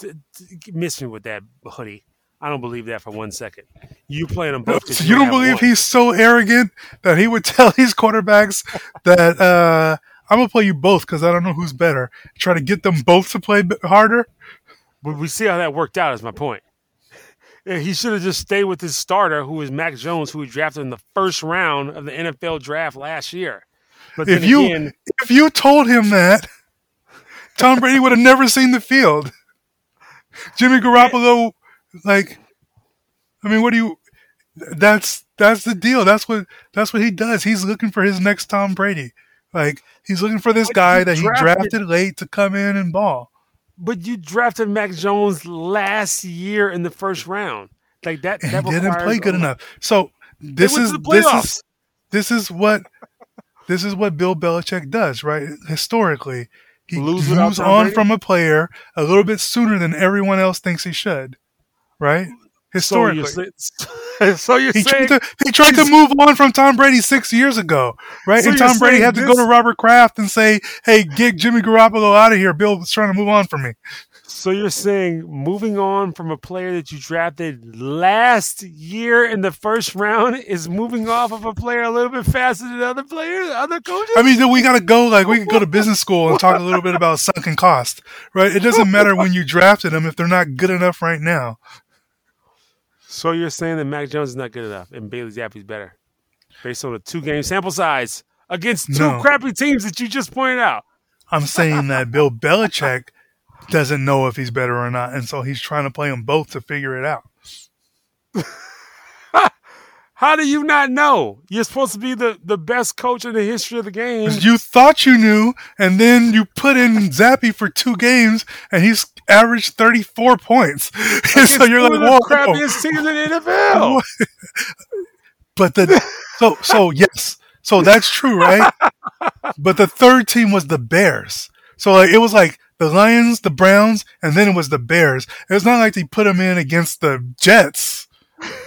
t- t- miss me with that hoodie. I don't believe that for one second. You playing them both. So you don't believe one. He's so arrogant that he would tell his quarterbacks that uh, I'm going to play you both because I don't know who's better. Try to get them both to play harder. But we see how that worked out is my point. He should have just stayed with his starter, who is Mac Jones, who he drafted in the first round of the N F L draft last year. But if you again, if you told him that, Tom Brady would have never seen the field. Jimmy Garoppolo... Like, I mean, what do you? That's that's the deal. That's what that's what he does. He's looking for his next Tom Brady. Like he's looking for this but guy that drafted, he drafted late to come in and ball. But you drafted Mac Jones last year in the first round. Like that, and that he didn't play good enough. So this is this is this is what this is what Bill Belichick does, right? Historically, he Lose moves on Brady? from a player a little bit sooner than everyone else thinks he should. Right? Historically. So you're, say, so you're he saying... Tried to, he tried to move on from Tom Brady six years ago, right? So and Tom Brady had to this, go to Robert Kraft and say, hey, get Jimmy Garoppolo out of here. Bill was trying to move on from me. So you're saying moving on from a player that you drafted last year in the first round is moving off of a player a little bit faster than other players, other coaches? I mean, we got to go, like, we could go to business school and talk a little bit about sunken cost, right? It doesn't matter when you drafted them if they're not good enough right now. So you're saying that Mac Jones is not good enough and Bailey Zappe is better based on a two-game sample size against two no. crappy teams that you just pointed out? I'm saying that Bill Belichick doesn't know if he's better or not, and so he's trying to play them both to figure it out. How do you not know? You're supposed to be the, the best coach in the history of the game. You thought you knew, and then you put in Zappe for two games, and he's averaged thirty-four points. And so you're like, whoa. The crappiest team in the N F L. But the so so yes, so that's true, right? But the third team was the Bears. So like it was like the Lions, the Browns, and then it was the Bears. It's not like they put him in against the Jets.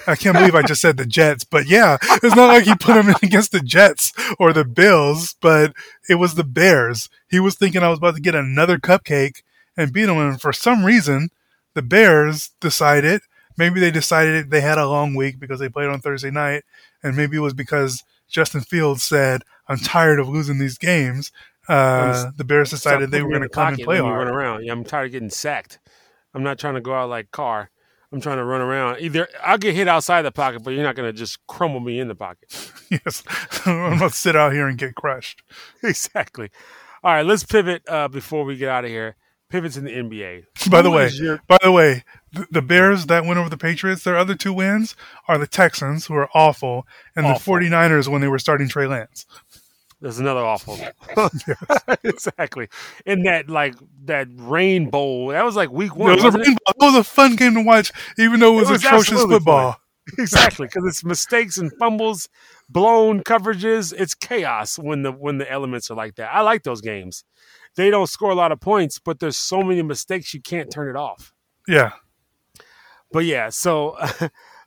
I can't believe I just said the Jets, but yeah, it's not like he put him in against the Jets or the Bills, but it was the Bears. He was thinking I was about to get another cupcake and beat him, and for some reason, the Bears decided, maybe they decided they had a long week because they played on Thursday night, and maybe it was because Justin Fields said, I'm tired of losing these games. Uh, the Bears decided they were going to come and play hard. Around. Yeah, I'm tired of getting sacked. I'm not trying to go out like Carr. I'm trying to run around. Either I'll get hit outside the pocket, but you're not going to just crumble me in the pocket. Yes. I'm going to sit out here and get crushed. Exactly. All right, let's pivot uh, before we get out of here. Pivots in the N B A. By Who the way, your- by the way, the, the Bears that went over the Patriots, their other two wins are the Texans, who are awful, and awful. the 49ers when they were starting Trey Lance. There's another awful one. Exactly. And that, like, that rain bowl, that was like week one. It was, a rain bowl. It was a fun game to watch, even though it was, it was atrocious football. Fun. Exactly, because it's mistakes and fumbles, blown coverages. It's chaos when the when the elements are like that. I like those games. They don't score a lot of points, but there's so many mistakes you can't turn it off. Yeah. But yeah, so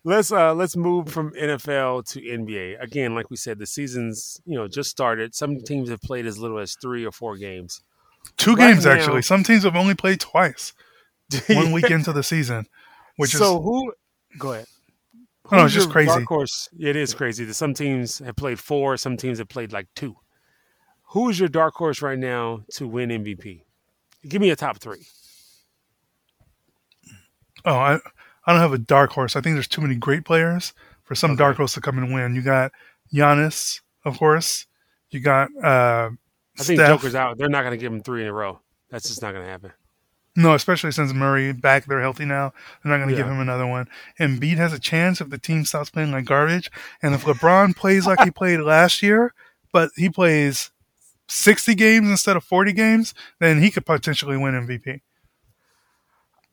let's uh, let's move from N F L to N B A. Again, like we said, the season's you know just started. Some teams have played as little as three or four games. Two right games now, actually. Some teams have only played twice. One week into the season, which so is so who? Go ahead. Who's no, it's just crazy. Of course, it is crazy that some teams have played four. Some teams have played like two. Who is your dark horse right now to win M V P? Give me a top three. Oh, I, I don't have a dark horse. I think there's too many great players for some okay. dark horse to come and win. You got Giannis, of course. You got uh, I think Steph. Joker's out. They're not going to give him three in a row. That's just not going to happen. No, especially since Murray back. They're healthy now. They're not going to yeah. give him another one. And Embiid has a chance if the team stops playing like garbage. And if LeBron plays like he played last year, but he plays sixty games instead of forty games, then he could potentially win M V P.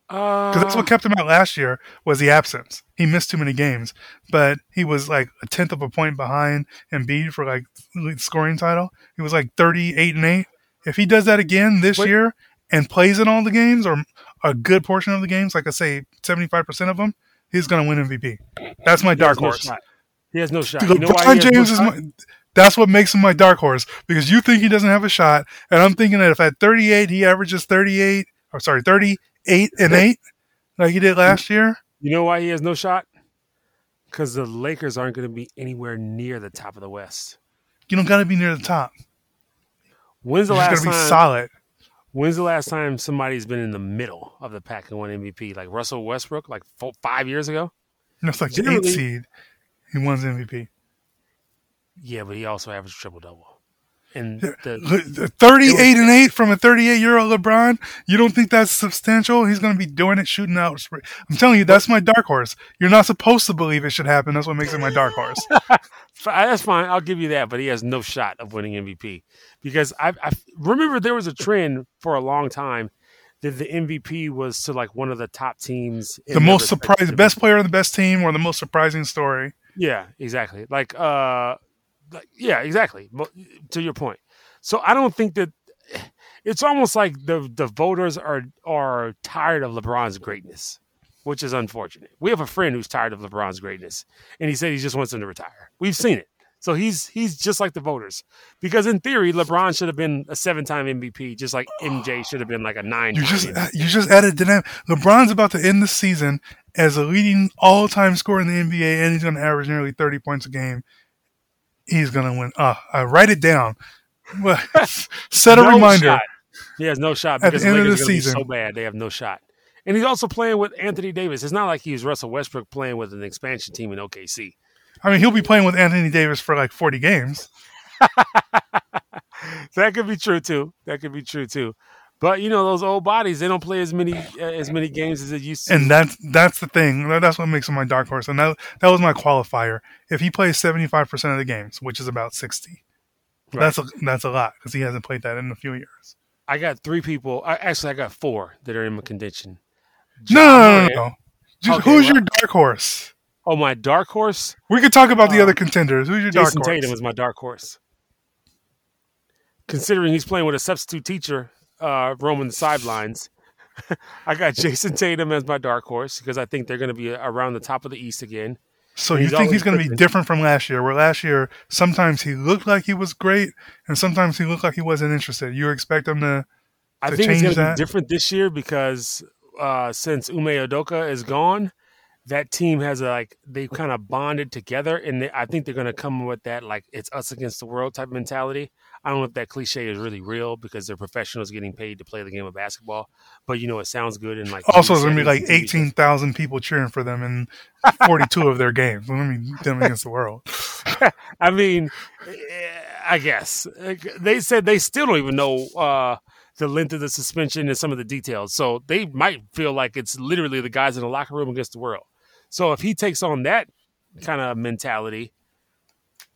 Because that's what kept him out last year was the absence. He missed too many games, but he was like a tenth of a point behind Embiid for like the scoring title. He was like thirty-eight and eight. If he does that again this Wait. year and plays in all the games or a good portion of the games, like I say, seventy-five percent of them, he's going to win M V P. That's my he dark no horse. Shot. He has no shot. LeBron you know why James no is my, that's what makes him my dark horse because you think he doesn't have a shot, and I'm thinking that if at thirty-eight he averages thirty-eight, or sorry, thirty. Eight and eight, like he did last year. You know why he has no shot? Because the Lakers aren't going to be anywhere near the top of the West. You don't got to be near the top. When's the You're last time? Be solid. When's the last time somebody's been in the middle of the pack and won M V P? Like Russell Westbrook, like four, five years ago. That's like Generally, the eighth seed. He won M V P. Yeah, but he also averaged triple double. And the, the thirty-eight and eight from a thirty-eight-year-old LeBron, you don't think that's substantial? He's going to be doing it, shooting out. I'm telling you, that's my dark horse. You're not supposed to believe it should happen. That's what makes it my dark horse. That's fine. I'll give you that. But he has no shot of winning M V P because I, I remember there was a trend for a long time that the M V P was to like one of the top teams, the most surprising, the best player on the best team, or the most surprising story. Yeah, exactly. Like. uh Like, yeah, exactly. To your point. So I don't think that it's almost like the the voters are are tired of LeBron's greatness, which is unfortunate. We have a friend who's tired of LeBron's greatness, and he said he just wants him to retire. We've seen it. So he's he's just like the voters, because in theory, LeBron should have been a seven-time M V P, just like M J should have been like a nine. You just M V P. You just added dynamic. LeBron's about to end the season as a leading all-time scorer in the N B A, and he's going to average nearly thirty points a game. He's going to win. Uh, I write it down. Set a no reminder. Shot. He has no shot because at the end Lakers of the season. So bad. They have no shot. And he's also playing with Anthony Davis. It's not like he's Russell Westbrook playing with an expansion team in O K C. I mean, he'll be playing with Anthony Davis for like forty games. That could be true, too. That could be true, too. But, you know, those old bodies, they don't play as many uh, as many games as they used to. And that's, that's the thing. That's what makes him my dark horse. And that, that was my qualifier. If he plays seventy-five percent of the games, which is about sixty, right. that's, a, that's a lot because he hasn't played that in a few years. I got three people. I, actually, I got four that are in my condition. No, no, no, no, no. Just, okay, who's well, your dark horse? Oh, my dark horse? We could talk about um, the other contenders. Who's your Jason dark horse? Jason Tatum is my dark horse. Considering he's playing with a substitute teacher. Uh, roaming the sidelines. I got Jason Tatum as my dark horse because I think they're going to be around the top of the East again. So you think he's going to be different from last year, where last year sometimes he looked like he was great and sometimes he looked like he wasn't interested. You expect him to, to I think change it's going to be different this year because uh, since Ume Udoka is gone, that team has a, like they kind of bonded together, and they, I think they're going to come with that like it's us against the world type mentality. I don't know if that cliche is really real because they're professionals getting paid to play the game of basketball, but you know it sounds good. And like also, there's gonna be like eighteen thousand people cheering for them in forty-two of their games. I mean, them against the world. I mean, I guess they said they still don't even know uh, the length of the suspension and some of the details, so they might feel like it's literally the guys in the locker room against the world. So if he takes on that kind of mentality,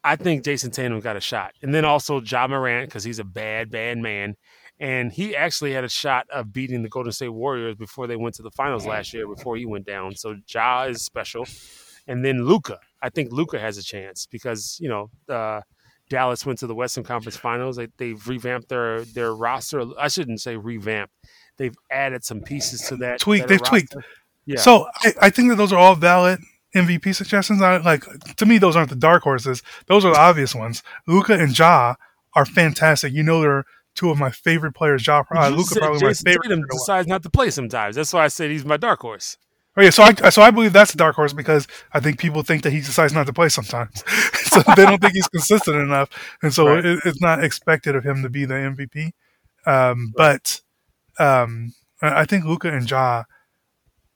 I think Jayson Tatum got a shot. And then also Ja Morant, because he's a bad, bad man. And he actually had a shot of beating the Golden State Warriors before they went to the finals last year, before he went down. So Ja is special. And then Luka. I think Luka has a chance because, you know, uh, Dallas went to the Western Conference Finals. They, they've revamped their their roster. I shouldn't say revamped. They've added some pieces to that. Tweaked. They've roster. tweaked. Yeah. So I, I think that those are all valid M V P suggestions. I, like to me, those aren't the dark horses. Those are the obvious ones. Luka and Ja are fantastic. You know they're two of my favorite players. Ja, uh, Luka probably Jayson my favorite. Tatum decides not to play sometimes. That's why I said he's my dark horse. Oh yeah, so I so I believe that's a dark horse because I think people think that he decides not to play sometimes, so they don't think he's consistent enough, and so right. it, it's not expected of him to be the M V P. Um, right. But um, I think Luka and Ja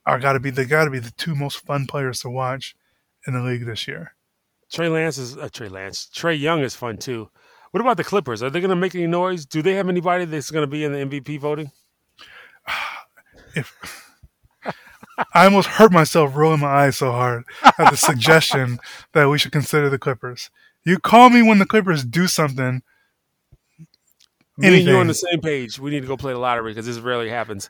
are got to be they got to be the two most fun players to watch in the league this year. Trey Lance is uh, Trey Lance. Trae Young is fun too. What about the Clippers? Are they going to make any noise? Do they have anybody that's going to be in the M V P voting? If I almost hurt myself rolling my eyes so hard at the suggestion that we should consider the Clippers. You call me when the Clippers do something. Me anything. And you're on the same page. We need to go play the lottery because this rarely happens.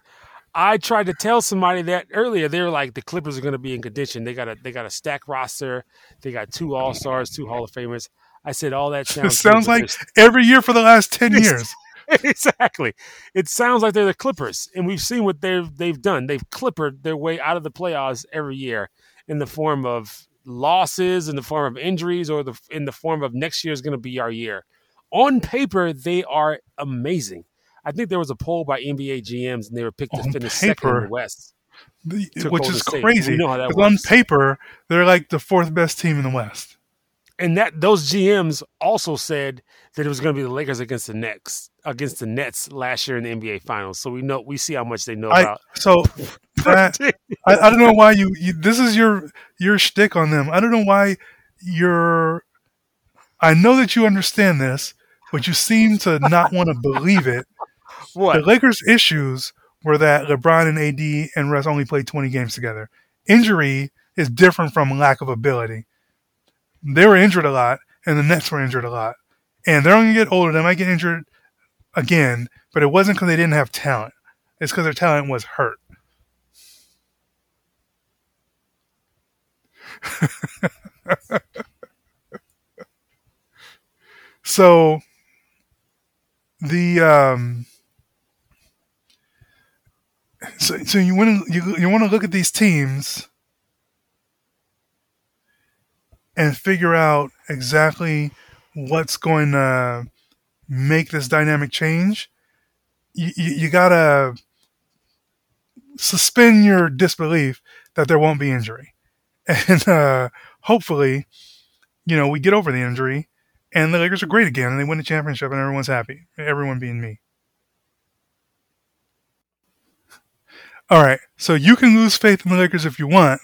I tried to tell somebody that earlier. They were like, the Clippers are going to be in condition. They got a they got a stacked roster. They got two All-Stars, two Hall of Famers. I said, all that sounds. It sounds like Clippers. Every year for the last ten years. Exactly. It sounds like they're the Clippers, and we've seen what they've they've done. They've clippered their way out of the playoffs every year in the form of losses, in the form of injuries, or the in the form of next year is going to be our year. On paper, they are amazing. I think there was a poll by N B A G Ms, and they were picked on to finish paper, second in the West, the, which is crazy. You know how that works. On paper, they're like the fourth best team in the West. And that those G Ms also said that it was going to be the Lakers against the Nets against the Nets last year in the N B A Finals. So we know we see how much they know I, about. So Brad, I, I don't know why you, you this is your your shtick on them. I don't know why you're. I know that you understand this, but you seem to not want to believe it. What the Lakers' issues were that LeBron and A D and Russ only played twenty games together. Injury is different from lack of ability. They were injured a lot, and the Nets were injured a lot. And they're going to get older. They might get injured again, but it wasn't because they didn't have talent. It's because their talent was hurt. So the um, so so you want to you, you want to look at these teams and figure out exactly what's going to make this dynamic change. You, you, you got to suspend your disbelief that there won't be injury. And uh, hopefully, you know, we get over the injury and the Lakers are great again and they win the championship and everyone's happy. Everyone being me. All right. So you can lose faith in the Lakers if you want,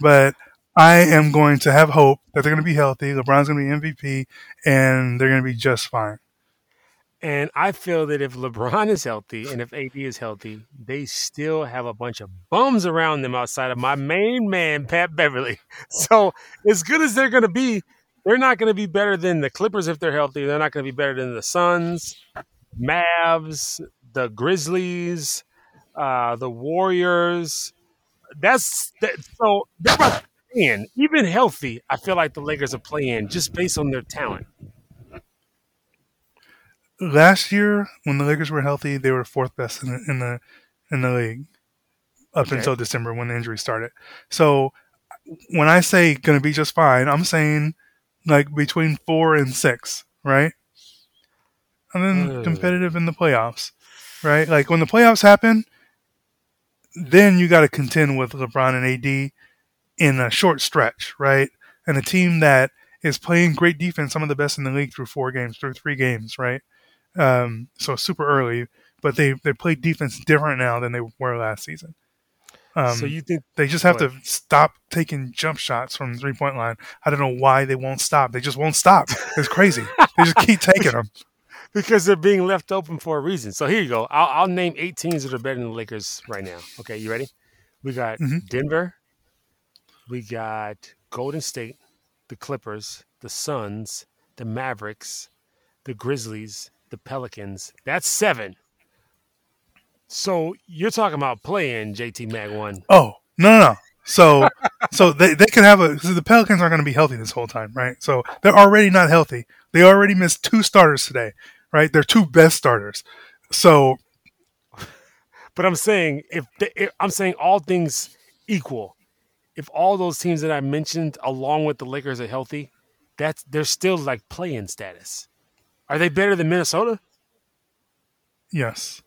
but I am going to have hope that they're going to be healthy. LeBron's going to be M V P, and they're going to be just fine. And I feel that if LeBron is healthy and if A D is healthy, they still have a bunch of bums around them outside of my main man, Pat Beverly. So as good as they're going to be, they're not going to be better than the Clippers if they're healthy. They're not going to be better than the Suns, Mavs, the Grizzlies, uh, the Warriors. That's that, so they're about to In. Even healthy, I feel like the Lakers are playing just based on their talent. Last year, when the Lakers were healthy, they were fourth best in the in the, in the league up okay. until December when the injury started. So when I say going to be just fine, I'm saying like between four and six, right? And then Ugh. competitive in the playoffs, right? Like when the playoffs happen, then you got to contend with LeBron and A D in a short stretch, right? And a team that is playing great defense, some of the best in the league through four games, through three games, right? Um, so super early, but they, they play defense different now than they were last season. Um, so you think they just have what? to stop taking jump shots from the three-point line. I don't know why they won't stop. They just won't stop. It's crazy. They just keep taking them. Because they're being left open for a reason. So here you go. I'll, I'll name eight teams that are better than the Lakers right now. Okay, you ready? We got mm-hmm. Denver. We got Golden State, the Clippers, the Suns, the Mavericks, the Grizzlies, the Pelicans. That's seven. So you're talking about playing J T Mag one. Oh, no, no, no. So so they, they could have a – the Pelicans aren't going to be healthy this whole time, right? So they're already not healthy. They already missed two starters today, right? They're two best starters. So – But I'm saying if, they, if I'm saying all things equal, if all those teams that I mentioned along with the Lakers are healthy, that's they're still like play-in status. Are they better than Minnesota? Yes.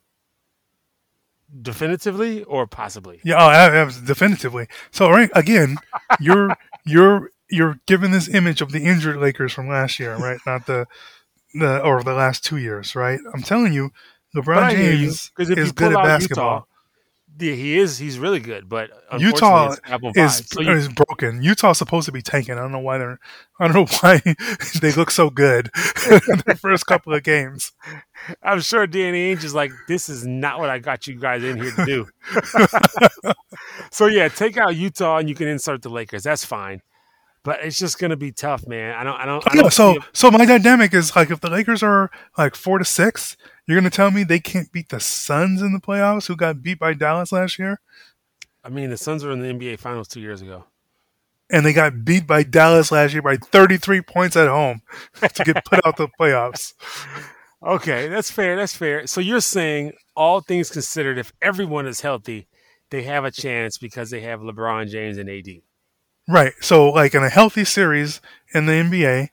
Definitively or possibly? Yeah, oh, I, I was definitively. So right again, you're you're you're given this image of the injured Lakers from last year, right? Not the the or the last two years, right? I'm telling you, LeBron James you, is good at basketball. Utah, yeah, he is. He's really good, but Utah is so you, is broken. Utah's supposed to be tanking. I don't know why they're. I don't know why they look so good in their first couple of games. I'm sure Danny Ainge is like, this is not what I got you guys in here to do. So, yeah, take out Utah and you can insert the Lakers. That's fine. But it's just going to be tough, man. I don't I don't, I don't yeah, so feel- so my dynamic is like if the Lakers are like four to six, you're going to tell me they can't beat the Suns in the playoffs who got beat by Dallas last year? I mean, the Suns were in the N B A Finals two years ago. And they got beat by Dallas last year by thirty-three points at home to get put out the playoffs. Okay, that's fair. That's fair. So you're saying all things considered, if everyone is healthy, they have a chance because they have LeBron James and A D. Right. So like in a healthy series in the N B A,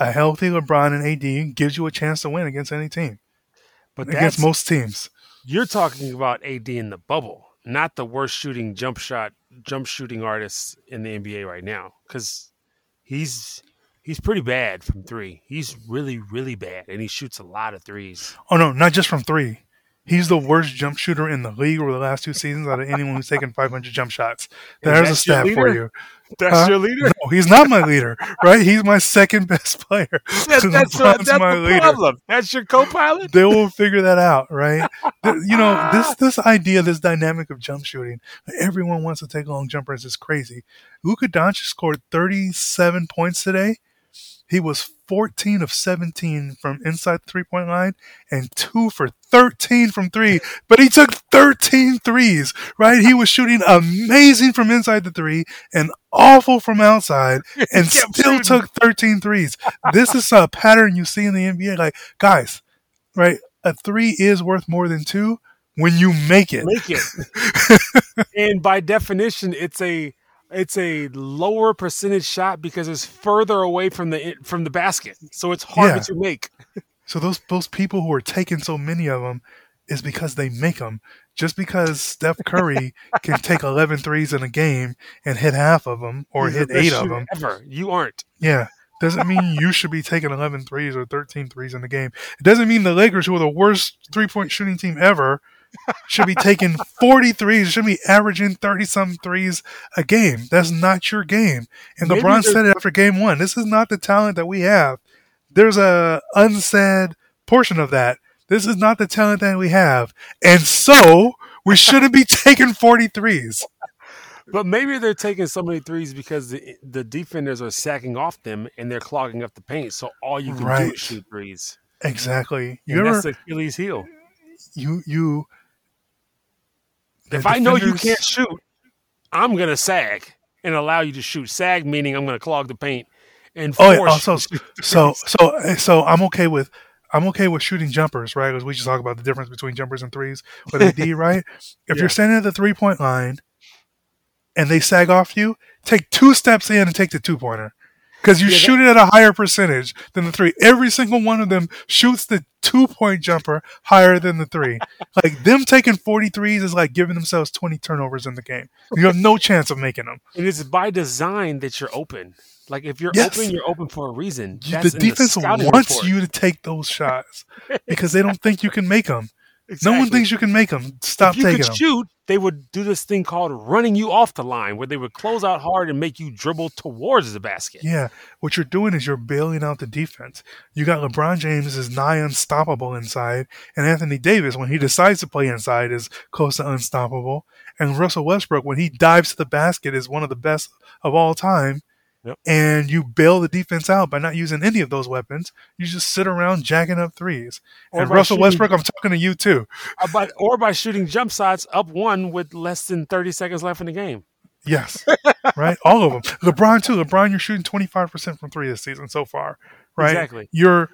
a healthy LeBron and A D gives you a chance to win against any team, but against most teams. You're talking about A D in the bubble, not the worst shooting jump shot, jump shooting artist in the N B A right now because he's – He's pretty bad from three. He's really, really bad, and he shoots a lot of threes. Oh, no, not just from three. He's the worst jump shooter in the league over the last two seasons out of anyone who's taken five hundred jump shots. There's a stat for you. That's huh? your leader? No, he's not my leader, right? He's my second best player. That's, that's, a, that's my the leader. Problem. That's your co-pilot? They will figure that out, right? You know, this this idea, this dynamic of jump shooting, everyone wants to take long jumpers is crazy. Luka Doncic scored thirty-seven points today. He was fourteen of seventeen from inside the three-point line and two for thirteen from three. But he took thirteen threes, right? He was shooting amazing from inside the three and awful from outside and still shooting. Took thirteen threes. This is a pattern you see in the N B A. Like, guys, right, a three is worth more than two when you make it. Make it. And by definition, it's a – It's a lower percentage shot because it's further away from the from the basket, so it's harder yeah. to make. So those those people who are taking so many of them is because they make them. Just because Steph Curry can take eleven threes in a game and hit half of them or He's hit eight of them, ever. You aren't. Yeah, doesn't mean you should be taking eleven threes or thirteen threes in the game. It doesn't mean the Lakers, who are the worst three-point shooting team ever, should be taking forty threes, should be averaging thirty-some threes a game. That's not your game. And Maybe LeBron said it after game one. This is not the talent that we have. There's a unsaid portion of that. This is not the talent that we have. And so we shouldn't be taking forty threes. But maybe they're taking so many threes because the, the defenders are sacking off them and they're clogging up the paint. So all you can right. do is shoot threes. Exactly. You and ever, that's Achilles' heel. You, you, If I know you can't shoot, I'm going to sag and allow you to shoot. Sag meaning I'm going to clog the paint and force. Oh, yeah. Also, so so so I'm okay with I'm okay with shooting jumpers, right? Because we just talk about the difference between jumpers and threes with A D, right? If yeah. you're standing at the three point line and they sag off you, take two steps in and take the two pointer because you yeah, shoot that- it at a higher percentage than the three. Every single one of them shoots the two-point jumper higher than the three. Like, them taking forty threes is like giving themselves twenty turnovers in the game. You have no chance of making them. And it's by design that you're open. Like, if you're yes. open, you're open for a reason. That's the defense the wants report. You to take those shots because they don't think you can make them. Exactly. No one thinks you can make them. Stop taking them. If you could shoot, them. They would do this thing called running you off the line where they would close out hard and make you dribble towards the basket. Yeah. What you're doing is you're bailing out the defense. You got LeBron James is nigh unstoppable inside, and Anthony Davis, when he decides to play inside, is close to unstoppable. And Russell Westbrook, when he dives to the basket, is one of the best of all time. Yep. And you bail the defense out by not using any of those weapons. You just sit around jacking up threes. Or and Russell shooting, Westbrook, I'm talking to you too. By, or by shooting jump shots up one with less than thirty seconds left in the game. Yes. Right? All of them. LeBron too. LeBron, you're shooting twenty-five percent from three this season so far. Right? Exactly. You're,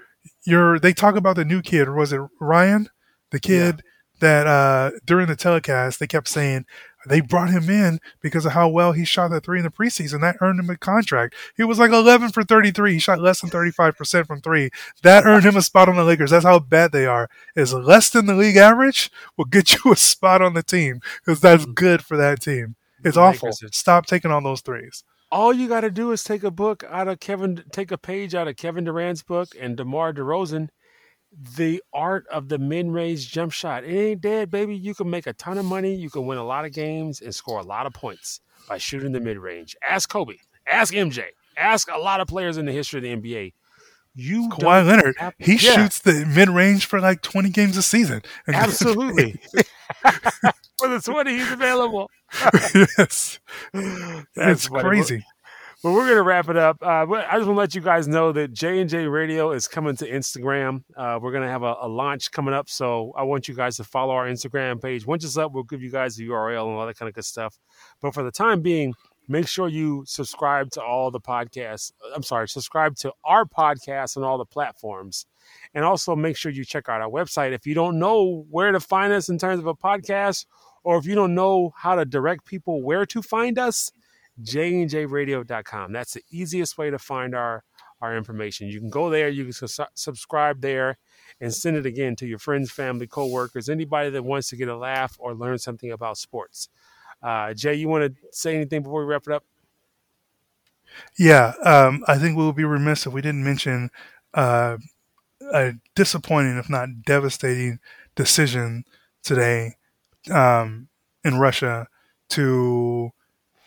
you're, they talk about the new kid, or was it Ryan? The kid yeah. that uh, during the telecast, they kept saying, they brought him in because of how well he shot that three in the preseason. That earned him a contract. He was like eleven for thirty-three. He shot less than thirty-five percent from three. That earned him a spot on the Lakers. That's how bad they are. Is less than the league average will get you a spot on the team because that's good for that team. It's awful. Stop taking all those threes. All you got to do is take a book out of Kevin, take a page out of Kevin Durant's book and DeMar DeRozan. The art of the mid-range jump shot. It ain't dead, baby. You can make a ton of money. You can win a lot of games and score a lot of points by shooting the mid-range. Ask Kobe. Ask M J. Ask a lot of players in the history of the N B A. You Kawhi Leonard, have, he yeah. shoots the mid-range for like twenty games a season. Absolutely. For the twenty, he's available. Yes. That's it's funny. Crazy. But well, we're going to wrap it up. Uh, I just want to let you guys know that J and J Radio is coming to Instagram. Uh, we're going to have a, a launch coming up, so I want you guys to follow our Instagram page. Once it's up, we'll give you guys the U R L and all that kind of good stuff. But for the time being, make sure you subscribe to all the podcasts. I'm sorry, subscribe to our podcast on all the platforms. And also make sure you check out our website. If you don't know where to find us in terms of a podcast, or if you don't know how to direct people where to find us, J and J radio dot com. That's the easiest way to find our, our information. You can go there. You can su- subscribe there and send it again to your friends, family, coworkers, anybody that wants to get a laugh or learn something about sports. Uh, Jay, you want to say anything before we wrap it up? Yeah. Um, I think we would be remiss if we didn't mention uh, a disappointing, if not devastating, decision today um, in Russia to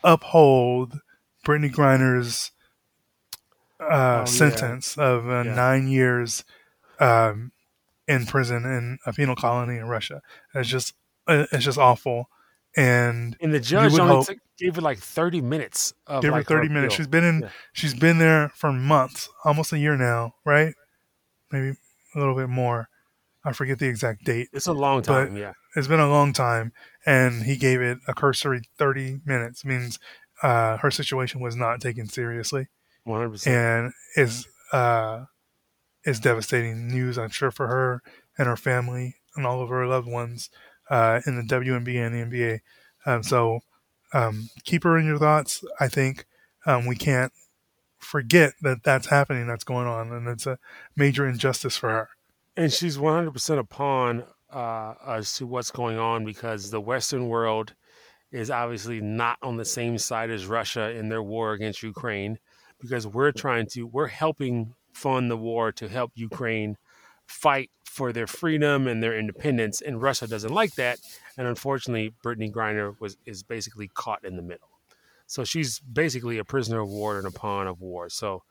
uphold Brittany Griner's uh, oh, sentence yeah. of uh, yeah. nine years um, in prison in a penal colony in Russia. It's just uh, it's just awful. And and the judge only hope, took, gave it like thirty minutes. Of gave like her thirty minutes. Appeal. She's been in. Yeah. She's been there for months, almost a year now, right? Maybe a little bit more. I forget the exact date. It's a long time. Yeah, it's been a long time. And he gave it a cursory thirty minutes. Means uh, her situation was not taken seriously. one hundred percent. And is uh, is devastating news, I'm sure, for her and her family and all of her loved ones uh, in the W N B A and the N B A. Um, so um, keep her in your thoughts. I think um, we can't forget that that's happening, that's going on, and it's a major injustice for her. And she's one hundred percent a pawn Uh, as to what's going on, because the Western world is obviously not on the same side as Russia in their war against Ukraine, because we're trying to, we're helping fund the war to help Ukraine fight for their freedom and their independence. And Russia doesn't like that. And unfortunately, Brittany Griner was, is basically caught in the middle. So she's basically a prisoner of war and a pawn of war. So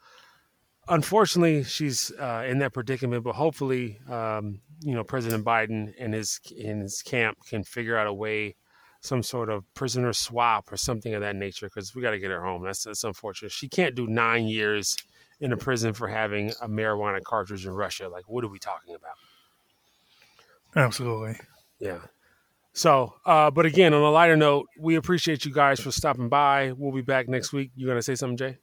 unfortunately, she's uh, in that predicament, but hopefully, um, you know, President Biden and his in his camp can figure out a way, some sort of prisoner swap or something of that nature, because we got to get her home. That's, that's unfortunate. She can't do nine years in a prison for having a marijuana cartridge in Russia. Like, what are we talking about? Absolutely. Yeah. So, uh, but again, on a lighter note, we appreciate you guys for stopping by. We'll be back next week. You going to say something, Jay?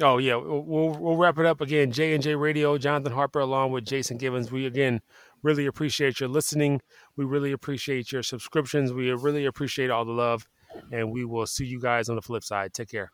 Oh, yeah. We'll we'll wrap it up again. J and J Radio, Jonathan Harper, along with Jason Givens. We, again, really appreciate your listening. We really appreciate your subscriptions. We really appreciate all the love. And we will see you guys on the flip side. Take care.